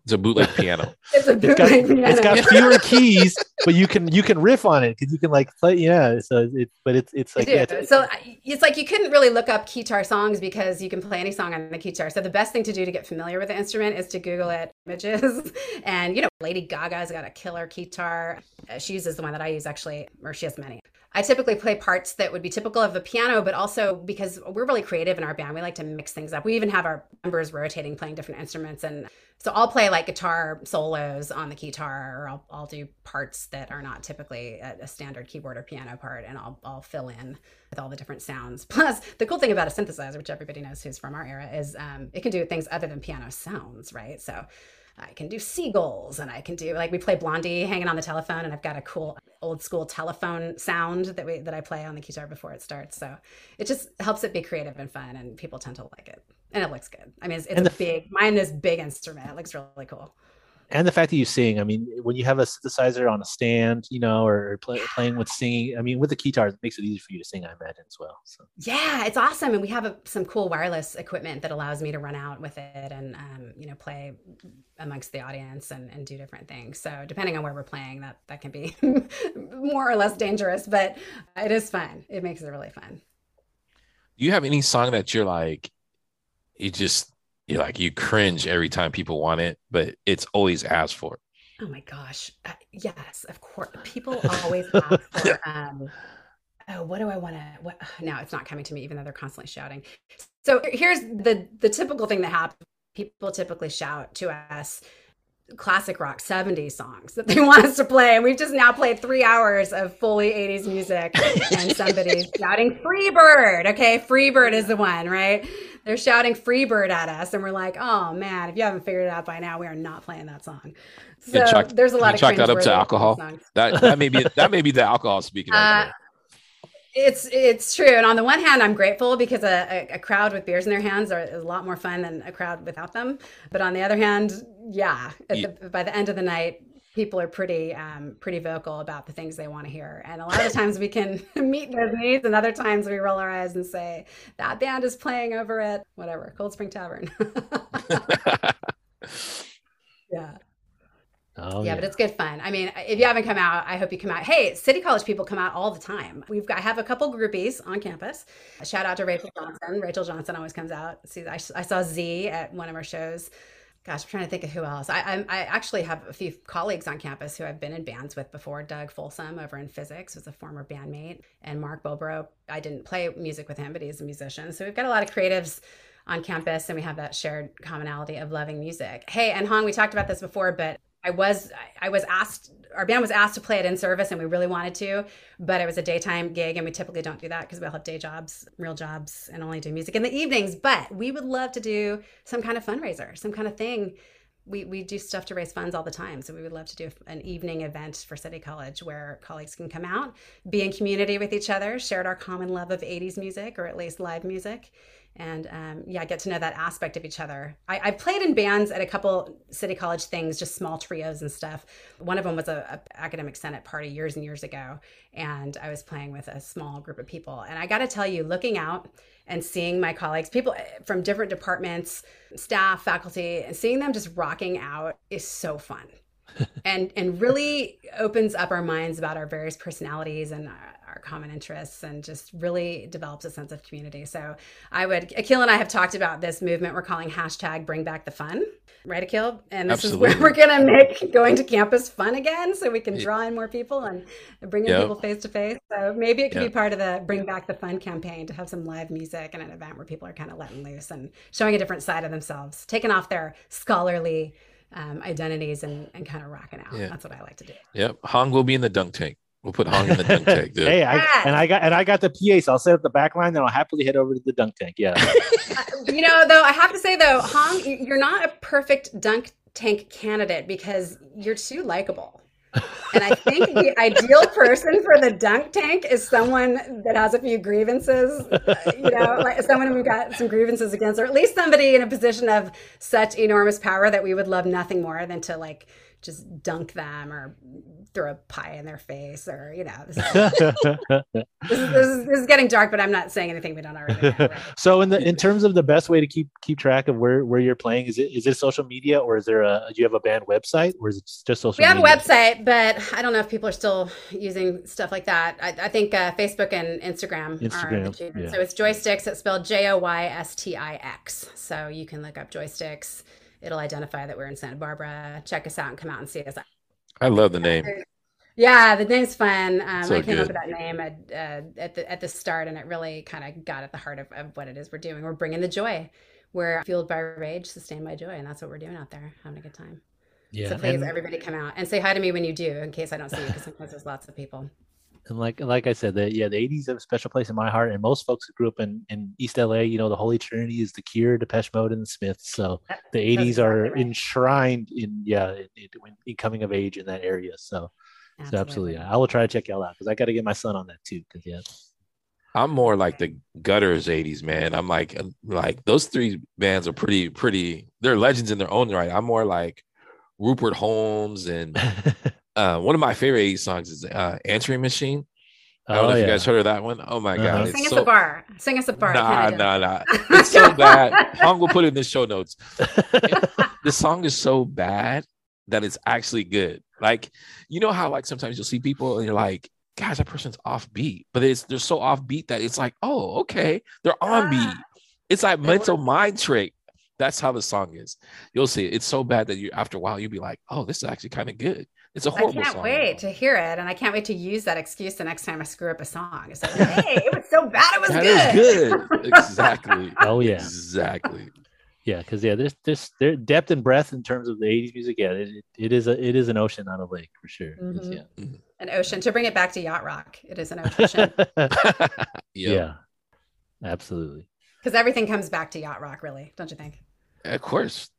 it's a bootleg piano. It's a bootleg it's got, piano. It's got fewer keys, but you can you can riff on it because you can like play. Yeah. So it, but it's it's like yeah, it's, so it's like you couldn't really look up keytar songs because you can play any song on the keytar. So the best thing to do to get familiar with the instrument is to Google it images, and you know Lady Gaga's got a killer keytar. She uses the one that I use actually, or she has many. I typically play parts that would be typical of the piano, but also because we're really creative in our band, we like to mix things up. We even have our members rotating, playing different instruments. And so I'll play like guitar solos on the keytar, or I'll, I'll do parts that are not typically a, a standard keyboard or piano part, and I'll, I'll fill in with all the different sounds. Plus, the cool thing about a synthesizer, which everybody knows who's from our era, is um, it can do things other than piano sounds, right? So I can do seagulls, and I can do like we play Blondie Hanging on the Telephone, and I've got a cool old school telephone sound that we that I play on the guitar before it starts. So it just helps it be creative and fun, and people tend to like it, and it looks good. I mean, it's, it's a big, mine is big instrument. It looks really cool. And the fact that you sing, I mean, when you have a synthesizer on a stand, you know, or play, playing with singing, I mean, with the guitar, it makes it easy for you to sing, I imagine, as well. So. Yeah, it's awesome. And we have a, some cool wireless equipment that allows me to run out with it and, um, you know, play amongst the audience and, and do different things. So depending on where we're playing, that, that can be more or less dangerous, but it is fun. It makes it really fun. Do you have any song that you're like, you just... You like you cringe every time people want it, but it's always asked for. Oh my gosh. Uh, yes, of course. People always ask for, um, oh, what do I want to, now it's not coming to me, even though they're constantly shouting. So here's the the typical thing that happens. People typically shout to us classic rock seventies songs that they want us to play. And we've just now played three hours of fully eighties music and somebody's shouting Freebird. Okay, Freebird is the one, right? They're shouting Freebird at us, and we're like, oh man, if you haven't figured it out by now, we are not playing that song. So chalk, there's a lot of chalk that up to alcohol. That, that may be that may be the alcohol speaking. Uh, It's it's true. And on the one hand, I'm grateful because a, a, a crowd with beers in their hands are a lot more fun than a crowd without them. But on the other hand, yeah, at the, by the end of the night, people are pretty um, pretty vocal about the things they want to hear. And a lot of times we can meet those needs, and other times we roll our eyes and say, that band is playing over at whatever, Cold Spring Tavern. Yeah. Oh, yeah, yeah, but it's good fun. I mean, if you haven't come out, I hope you come out. Hey, City College people come out all the time. We've got, I have a couple groupies on campus. Shout out to Rachel Johnson. Rachel Johnson always comes out. See, I, I saw Z at one of our shows. Gosh, I'm trying to think of who else. I, I I actually have a few colleagues on campus who I've been in bands with before. Doug Folsom over in physics was a former bandmate, and Mark Bobrow. I didn't play music with him, but he's a musician. So we've got a lot of creatives on campus, and we have that shared commonality of loving music. Hey, and Hong, we talked about this before, but I was I was asked, our band was asked to play it in service, and we really wanted to, but it was a daytime gig, and we typically don't do that because we all have day jobs, real jobs, and only do music in the evenings. But we would love to do some kind of fundraiser, some kind of thing. We we do stuff to raise funds all the time, so we would love to do an evening event for City College where colleagues can come out, be in community with each other, shared our common love of eighties music, or at least live music, and um, yeah, get to know that aspect of each other. I, I played in bands at a couple City College things, just small trios and stuff. One of them was a, a academic senate party years and years ago, and I was playing with a small group of people. And I got to tell you, looking out and seeing my colleagues, people from different departments, staff, faculty, and seeing them just rocking out is so fun. and and really opens up our minds about our various personalities and our, our common interests, and just really develops a sense of community. So I would, Akil and I have talked about this movement we're calling hashtag bring back the fun, right, Akil? And this Absolutely. Is where we're going to make going to campus fun again, so we can draw in more people and bring in yep. people face to face. So maybe it could yep. be part of the bring back the fun campaign, to have some live music and an event where people are kind of letting loose and showing a different side of themselves, taking off their scholarly Um, identities and, and kind of rocking out. Yeah. That's what I like to do. Yep. Hong will be in the dunk tank. We'll put Hong in the dunk tank. Dude. Hey, I, and I got and I got the P A, so I'll set up the back line, then I'll happily head over to the dunk tank. Yeah. You know, though, I have to say though, Hong, you're not a perfect dunk tank candidate because you're too likable. And I think the ideal person for the dunk tank is someone that has a few grievances, you know, like someone who got some grievances against, or at least somebody in a position of such enormous power that we would love nothing more than to like just dunk them or throw a pie in their face, or, you know, this is, this, is, this, is, this is getting dark, but I'm not saying anything we don't already know, right? So in the, in terms of the best way to keep, keep track of where, where you're playing, is it, is it social media, or is there a, do you have a band website, or is it just social media? We have media? a website, but I don't know if people are still using stuff like that. I, I think uh, Facebook and Instagram, Instagram are the two. Yeah. So it's Joystix. It's spelled J O Y S T I X. So you can look up Joystix. It'll identify that we're in Santa Barbara. Check us out and come out and see us. I love the name. Yeah, the name's fun. Um, so I came good. up with that name at, uh, at, the, at the start, and it really kind of got at the heart of, of what it is we're doing. We're bringing the joy. We're fueled by rage, sustained by joy, and that's what we're doing out there, having a good time. Yeah, so please, and everybody come out and say hi to me when you do, in case I don't see you, because sometimes there's lots of people. And like like I said, the, yeah, the eighties have a special place in my heart. And most folks who grew up in, in East L A, you know, the Holy Trinity is the Cure, Depeche Mode, and the Smiths. So that, the eighties exactly are right. enshrined in, yeah, in, in coming of age in that area. So absolutely, so absolutely I will try to check y'all out, because I got to get my son on that too. Because yeah, I'm more like the Gutters eighties, man. I'm like, like those three bands are pretty, pretty, they're legends in their own right. I'm more like Rupert Holmes and... Uh, one of my favorite eighties songs is uh, Answering Machine. I don't oh, know if yeah. you guys heard of that one. Oh, my uh-huh. God. It's Sing so... us a bar. Sing us a bar. Nah, nah, nah. It's so bad. Hong will put it in the show notes. The song is so bad that it's actually good. Like, you know how, like, sometimes you'll see people and you're like, gosh, that person's off beat. But it's they're so off beat that it's like, oh, okay. They're on beat. It's like mental mind trick. That's how the song is. You'll see it. It's so bad that you after a while, you'll be like, oh, this is actually kind of good. It's a horrible song. I can't song. wait to hear it, and I can't wait to use that excuse the next time I screw up a song. It's like, hey, it was so bad, it was that good. That is good. Exactly. Oh yeah. Exactly. Yeah, because yeah, there's this there depth and breadth in terms of the eighties music. Yeah, it, it is a it is an ocean, not a lake, for sure. Mm-hmm. Yeah. Mm-hmm. An ocean. To bring it back to yacht rock, it is an ocean. yeah. yeah, absolutely. Because everything comes back to yacht rock, really, don't you think? Of course.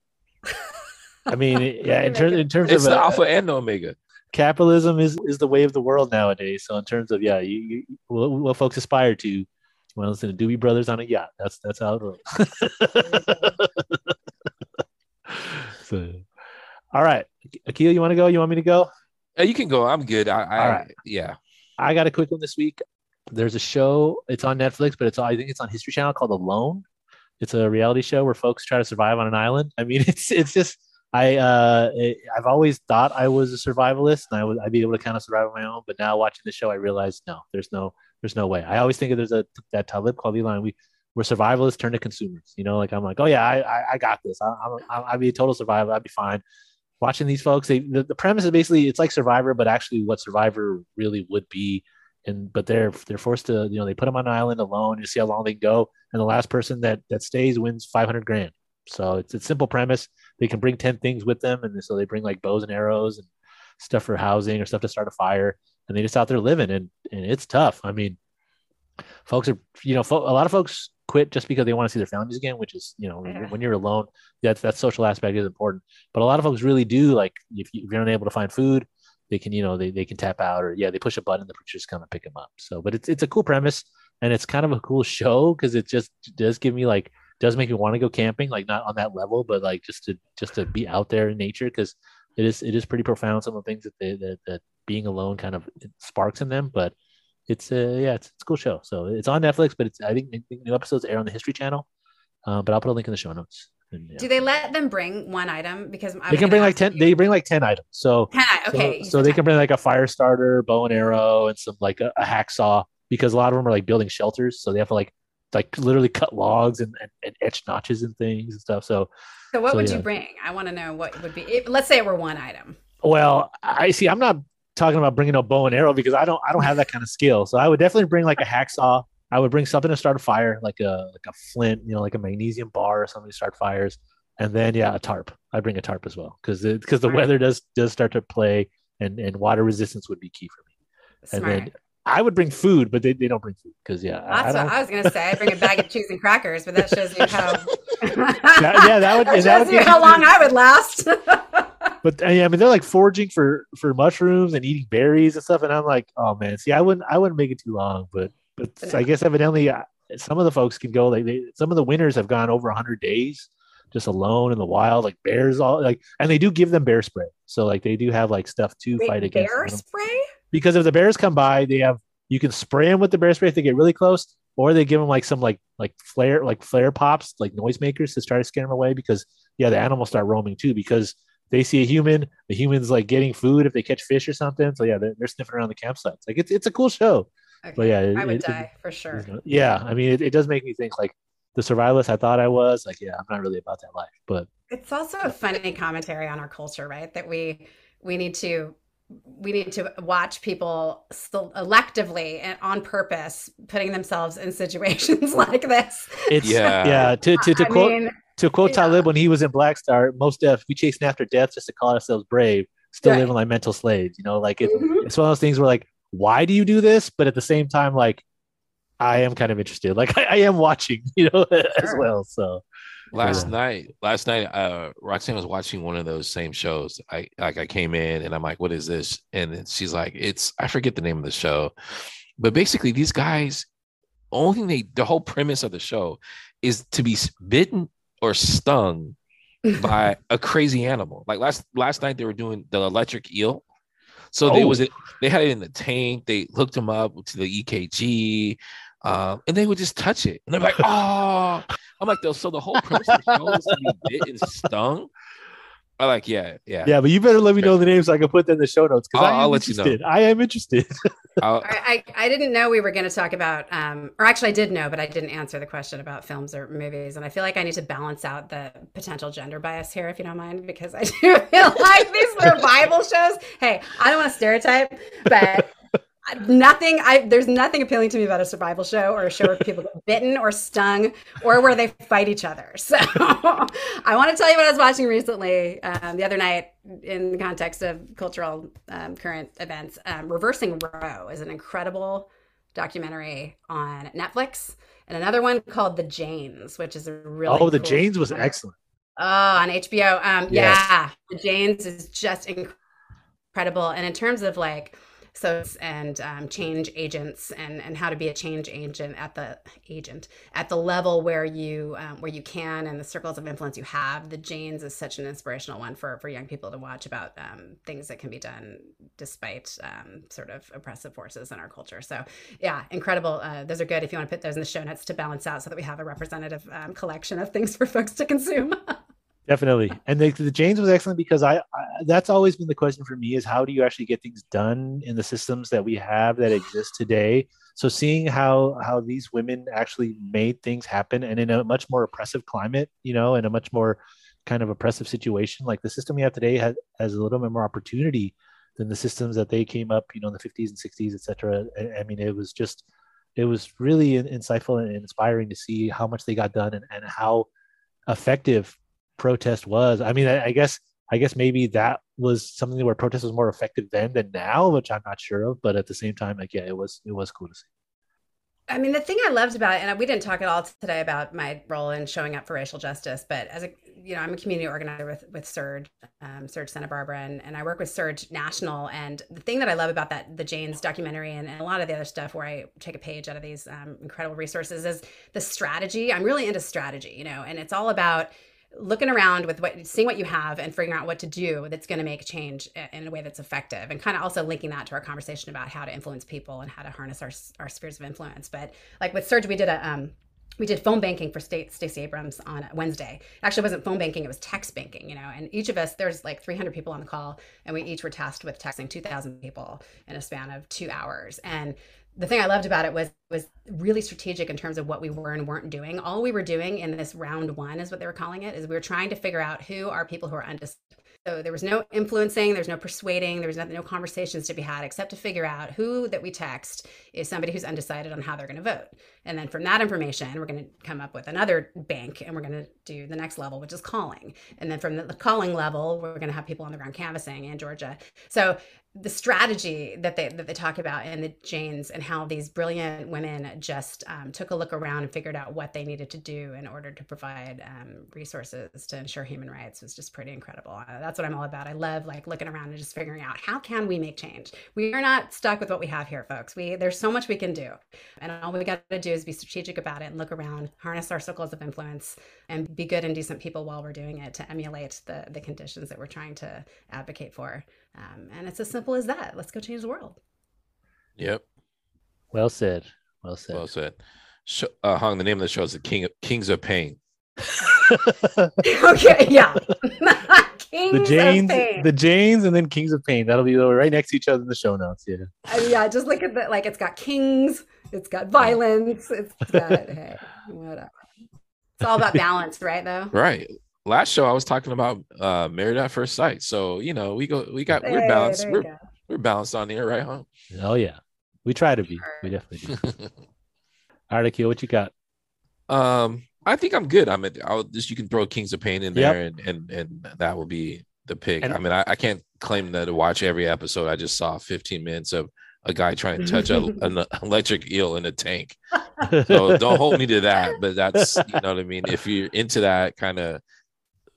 I mean, yeah. In, ter- in terms it's of the uh, alpha and omega, capitalism is, is the way of the world nowadays. So in terms of yeah, you, you what, what folks aspire to, when I listen to Doobie Brothers on a yacht, that's that's how it rolls. So, all right, Akil, you want to go? You want me to go? Uh, you can go. I'm good. I, I all right. Yeah, I got a quick one this week. There's a show. It's on Netflix, but it's I think it's on History Channel called Alone. It's a reality show where folks try to survive on an island. I mean, it's it's just. I uh, I've always thought I was a survivalist and I would I'd be able to kind of survive on my own, but now watching the show I realized no, there's no there's no way. I always think of there's a that Talib Kweli line we we're survivalists turned to consumers. You know, like I'm like oh yeah I I, I got this. I, I'm I'd be a total survivor. I'd be fine. Watching these folks, they the, the premise is basically it's like Survivor, but actually what Survivor really would be. And but they're they're forced to you know they put them on an island alone to see how long they can go, and the last person that that stays wins five hundred grand. So it's a simple premise. They can bring ten things with them. And so they bring like bows and arrows and stuff for housing or stuff to start a fire. And they just out there living. And, and it's tough. I mean, folks are, you know, fo- a lot of folks quit just because they want to see their families again, which is, you know, yeah. when you're alone, that's that social aspect is important. But a lot of folks really do. Like if, you, if you're unable to find food, they can, you know, they, they can tap out or yeah, they push a button, the preachers come and pick them up. So, but it's, it's a cool premise. And it's kind of a cool show because it just does give me like, does make me want to go camping, like not on that level, but like just to just to be out there in nature, because it is it is pretty profound, some of the things that they, that, that being alone kind of sparks in them. But it's a, yeah, it's, it's a cool show. So it's on Netflix, but it's I think new episodes air on the History Channel. Uh, but I'll put a link in the show notes. And, yeah. Do they let them bring one item? Because I they can bring like ten. You. They bring like ten items. So ten, okay, so, so they can bring like a fire starter, bow and arrow, and some like a, a hacksaw, because a lot of them are like building shelters, so they have to like like literally cut logs and, and, and etch notches and things and stuff. So, so what so, would yeah. you bring? I want to know what would be. If, let's say it were one item. Well, I see. I'm not talking about bringing a bow and arrow because I don't. I don't have that kind of skill. So I would definitely bring like a hacksaw. I would bring something to start a fire, like a like a flint, you know, like a magnesium bar or something to start fires. And then, yeah, a tarp. I'd bring a tarp as well, because because the weather does does start to play, and, and water resistance would be key for me. Smart. And then I would bring food, but they, they don't bring food because, yeah. That's I, I what I was going to say. I bring a bag of cheese and crackers, but that shows you how, that, yeah, that would, that that would you how long I would last. But I mean, they're like foraging for, for mushrooms and eating berries and stuff. And I'm like, oh, man, see, I wouldn't I wouldn't make it too long, but. But I guess evidently uh, some of the folks can go like they, some of the winters have gone over one hundred days just alone in the wild, like bears all like, and they do give them bear spray. So like they do have like stuff to Wait, fight against bear them. Spray? Because if the bears come by, they have, you can spray them with the bear spray if they get really close, or they give them like some like, like flare, like flare pops, like noisemakers to try to scare them away, because yeah, the animals start roaming too, because they see a human, the human's like getting food if they catch fish or something. So yeah, they're, they're sniffing around the campsites. Like it's, it's a cool show. Okay. But yeah, it, I would it, die it, for sure. Yeah, I mean, it, it does make me think like the survivalist I thought I was. Like, yeah, I'm not really about that life. But it's also a funny commentary on our culture, right? That we we need to we need to watch people selectively and on purpose putting themselves in situations like this. It's yeah, yeah. To to, to quote mean, to quote yeah. Talib when he was in Black Star, most death we chasing after death just to call ourselves brave. Still right. Living like mental slaves, you know. Like it, mm-hmm. It's one of those things where like. Why do you do this? But at the same time, like I am kind of interested. Like I, I am watching, you know, as well. So last yeah. night, last night, uh, Roxanne was watching one of those same shows. I like I came in and I'm like, what is this? And she's like, it's I forget the name of the show, but basically these guys, only thing they the whole premise of the show is to be bitten or stung by a crazy animal. Like last last night they were doing the electric eel. So oh. they was they had it in the tank. They hooked them up to the E K G, um, and they would just touch it. And they're like, "Oh!" I'm like, "So the whole premise of the show is to be bit and stung." I'm like, "Yeah, yeah, yeah." But you better let me know the names so I can put them in the show notes because I'll, I'll let you know. I am interested. I, I I didn't know we were going to talk about, um, or actually, I did know, but I didn't answer the question about films or movies. And I feel like I need to balance out the potential gender bias here, if you don't mind, because I do feel like these survival shows. Hey, I don't want to stereotype, but nothing. I there's nothing appealing to me about a survival show or a show where people get bitten or stung or where they fight each other. So I want to tell you what I was watching recently, um, the other night. In the context of cultural um, current events, um, Reversing Roe is an incredible documentary on Netflix, and another one called The Janes, which is a really oh, The cool Janes was one. Excellent. Oh, on H B O, um, yes. yeah, The Janes is just incredible. And in terms of like so and um, change agents and and how to be a change agent at the agent at the level where you um, where you can and the circles of influence you have, The Janes is such an inspirational one for for young people to watch about um, things that can be done despite um, sort of oppressive forces in our culture. So yeah, incredible. Uh, those are good if you want to put those in the show notes to balance out so that we have a representative um, collection of things for folks to consume. Definitely. And the, the Janes was excellent because I, I, that's always been the question for me is how do you actually get things done in the systems that we have that exist today? So seeing how, how these women actually made things happen and in a much more oppressive climate, you know, in a much more kind of oppressive situation, like the system we have today has, has a little bit more opportunity than the systems that they came up, you know, in the fifties and sixties, et cetera. I, I mean, it was just, it was really insightful and inspiring to see how much they got done and, and how effective protest was. I mean, I, I guess, I guess maybe that was something where protest was more effective then than now, which I'm not sure of. But at the same time, like, yeah, it was, it was cool to see. I mean, the thing I loved about it, and we didn't talk at all today about my role in showing up for racial justice, but as a, you know, I'm a community organizer with, with Surge, um, Surge Santa Barbara, and, and I work with Surge National. And the thing that I love about that, the Jane's documentary and, and a lot of the other stuff where I take a page out of these um, incredible resources is the strategy. I'm really into strategy, you know, and it's all about looking around with what, seeing what you have and figuring out what to do that's going to make change in a way that's effective, and kind of also linking that to our conversation about how to influence people and how to harness our, our spheres of influence. But like with Surge, we did a, um, we did phone banking for State Stacey Abrams on Wednesday. It actually wasn't phone banking, it was text banking, you know, and each of us, there's like three hundred people on the call, and we each were tasked with texting two thousand people in a span of two hours. And the thing I loved about it was was really strategic in terms of what we were and weren't doing. All we were doing in this round one is what they were calling it, is we were trying to figure out who are people who are undecided. So there was no influencing, there's no persuading, there was nothing, no conversations to be had, except to figure out who that we text is somebody who's undecided on how they're going to vote. And then from that information, we're going to come up with another bank, and we're going to do the next level, which is calling. And then from the, the calling level, we're going to have people on the ground canvassing in Georgia. So the strategy that they that they talk about in the Janes, and how these brilliant women just um, took a look around and figured out what they needed to do in order to provide um, resources to ensure human rights, was just pretty incredible. Uh, that's what I'm all about. I love like looking around and just figuring out how can we make change. We are not stuck with what we have here, folks. We there's so much we can do, and all we got to do is be strategic about it and look around, harness our circles of influence, and be good and decent people while we're doing it, to emulate the the conditions that we're trying to advocate for. Um, and it's as simple as that. Let's go change the world. Yep. Well said. Well said. Well said. Sh- uh, Hong, the name of the show is The King of, Kings of Pain. Okay, yeah. Kings the Janes, of Pain. The Janes, and then Kings of Pain. That'll be right next to each other in the show notes. Yeah. Uh, yeah, just look at that. Like, it's got kings, it's got violence, it's got, hey, whatever. It's all about balance, right, though? Right. Last show I was talking about uh Married at First Sight, so you know we go we got we're balanced we're, go. we're balanced on here, right, huh? Oh yeah, we try to be. We definitely do. All right, Akil, what you got? Um, I think I'm good. I mean, I'll just you can throw Kings of Pain in there, yep. and and and that will be the pick. And I mean, I, I can't claim that to watch every episode. I just saw fifteen minutes of a guy trying to touch a, an electric eel in a tank. So don't hold me to that. But that's you know what I mean. If you're into that kind of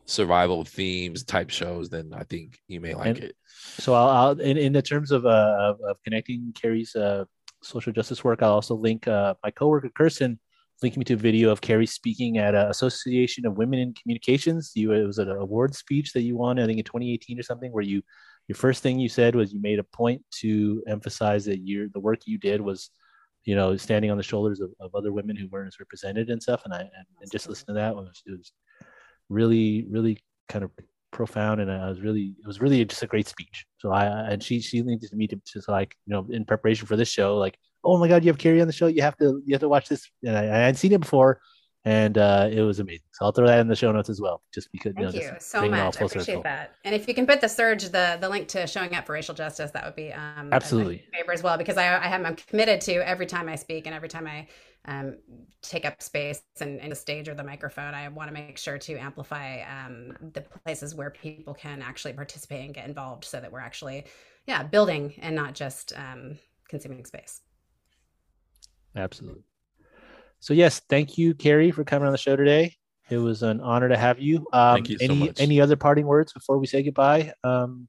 survival themes type shows, then I think you may like and it. So I'll, I'll in, in the terms of, uh, of of connecting Carrie's uh social justice work, I'll also link uh my coworker Kirsten linked me to a video of Carrie speaking at a Association of Women in Communications. You it was an award speech that you won, I think in twenty eighteen or something, where you your first thing you said was you made a point to emphasize that you the work you did was, you know, standing on the shoulders of, of other women who weren't as represented and stuff. And I and, and just listening to that one, it was, it was really really kind of profound, and I was really it was really just a great speech. So I and she she linked it to me to just like, you know, in preparation for this show, like, oh my god, you have Carrie on the show, you have to you have to watch this. And I, I hadn't seen it before, and uh it was amazing. So I'll throw that in the show notes as well, just because thank you, know, you so much. I appreciate that. And if you can put the Surge the the link to Showing Up for Racial Justice, that would be um absolutely a favor as well, because I I am I'm committed to every time I speak and every time I Um, take up space and, and the stage or the microphone. I want to make sure to amplify um, the places where people can actually participate and get involved, so that we're actually, yeah, building and not just um, consuming space. Absolutely. So yes, thank you, Carrie, for coming on the show today. It was an honor to have you. Um, thank you so any, much. Any other parting words before we say goodbye? Um...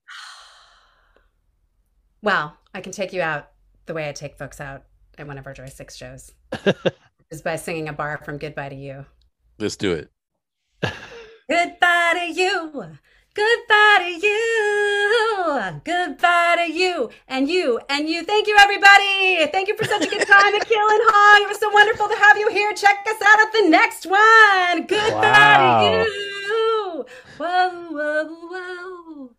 Well, I can take you out the way I take folks out at one of our Joystix shows, is by singing a bar from Goodbye to You. Let's do it. Goodbye to you, goodbye to you, goodbye to you, and you, and you. Thank you, everybody. Thank you for such a good time, Akil and Hong. It was so wonderful to have you here. Check us out at the next one. Goodbye wow. to you. Whoa, whoa, whoa.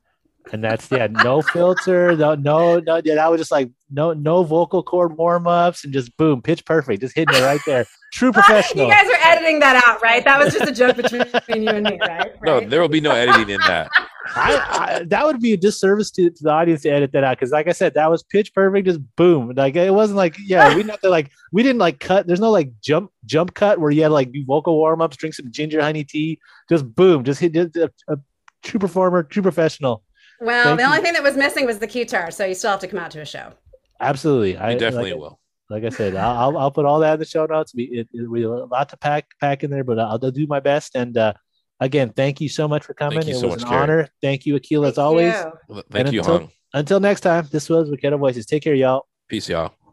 And that's yeah, no filter, no, no, no. Yeah, that was just like no, no vocal cord warm ups, and just boom, pitch perfect, just hitting it right there. True professional. You guys are editing that out, right? That was just a joke between you and me, right? right? No, there will be no editing in that. I, I, that would be a disservice to, to the audience to edit that out, because, like I said, that was pitch perfect, just boom. Like it wasn't like yeah, we not to, like we didn't like cut. There's no like jump jump cut where you had like do vocal warm ups, drink some ginger honey tea, just boom, just hit just a, a true performer, true professional. Well, Thank the only you. thing that was missing was the guitar, so you still have to come out to a show. Absolutely. I we definitely like, will. Like I said, I'll I'll put all that in the show notes. We it, it, we have a lot to pack pack in there, but I'll, I'll do my best. And uh, again, thank you so much for coming. It so was an Carrie. honor. Thank you, Akil, as always. Thank you, well, thank you until, Hung. Until next time, this was Wakeda Voices. Take care, y'all. Peace, y'all.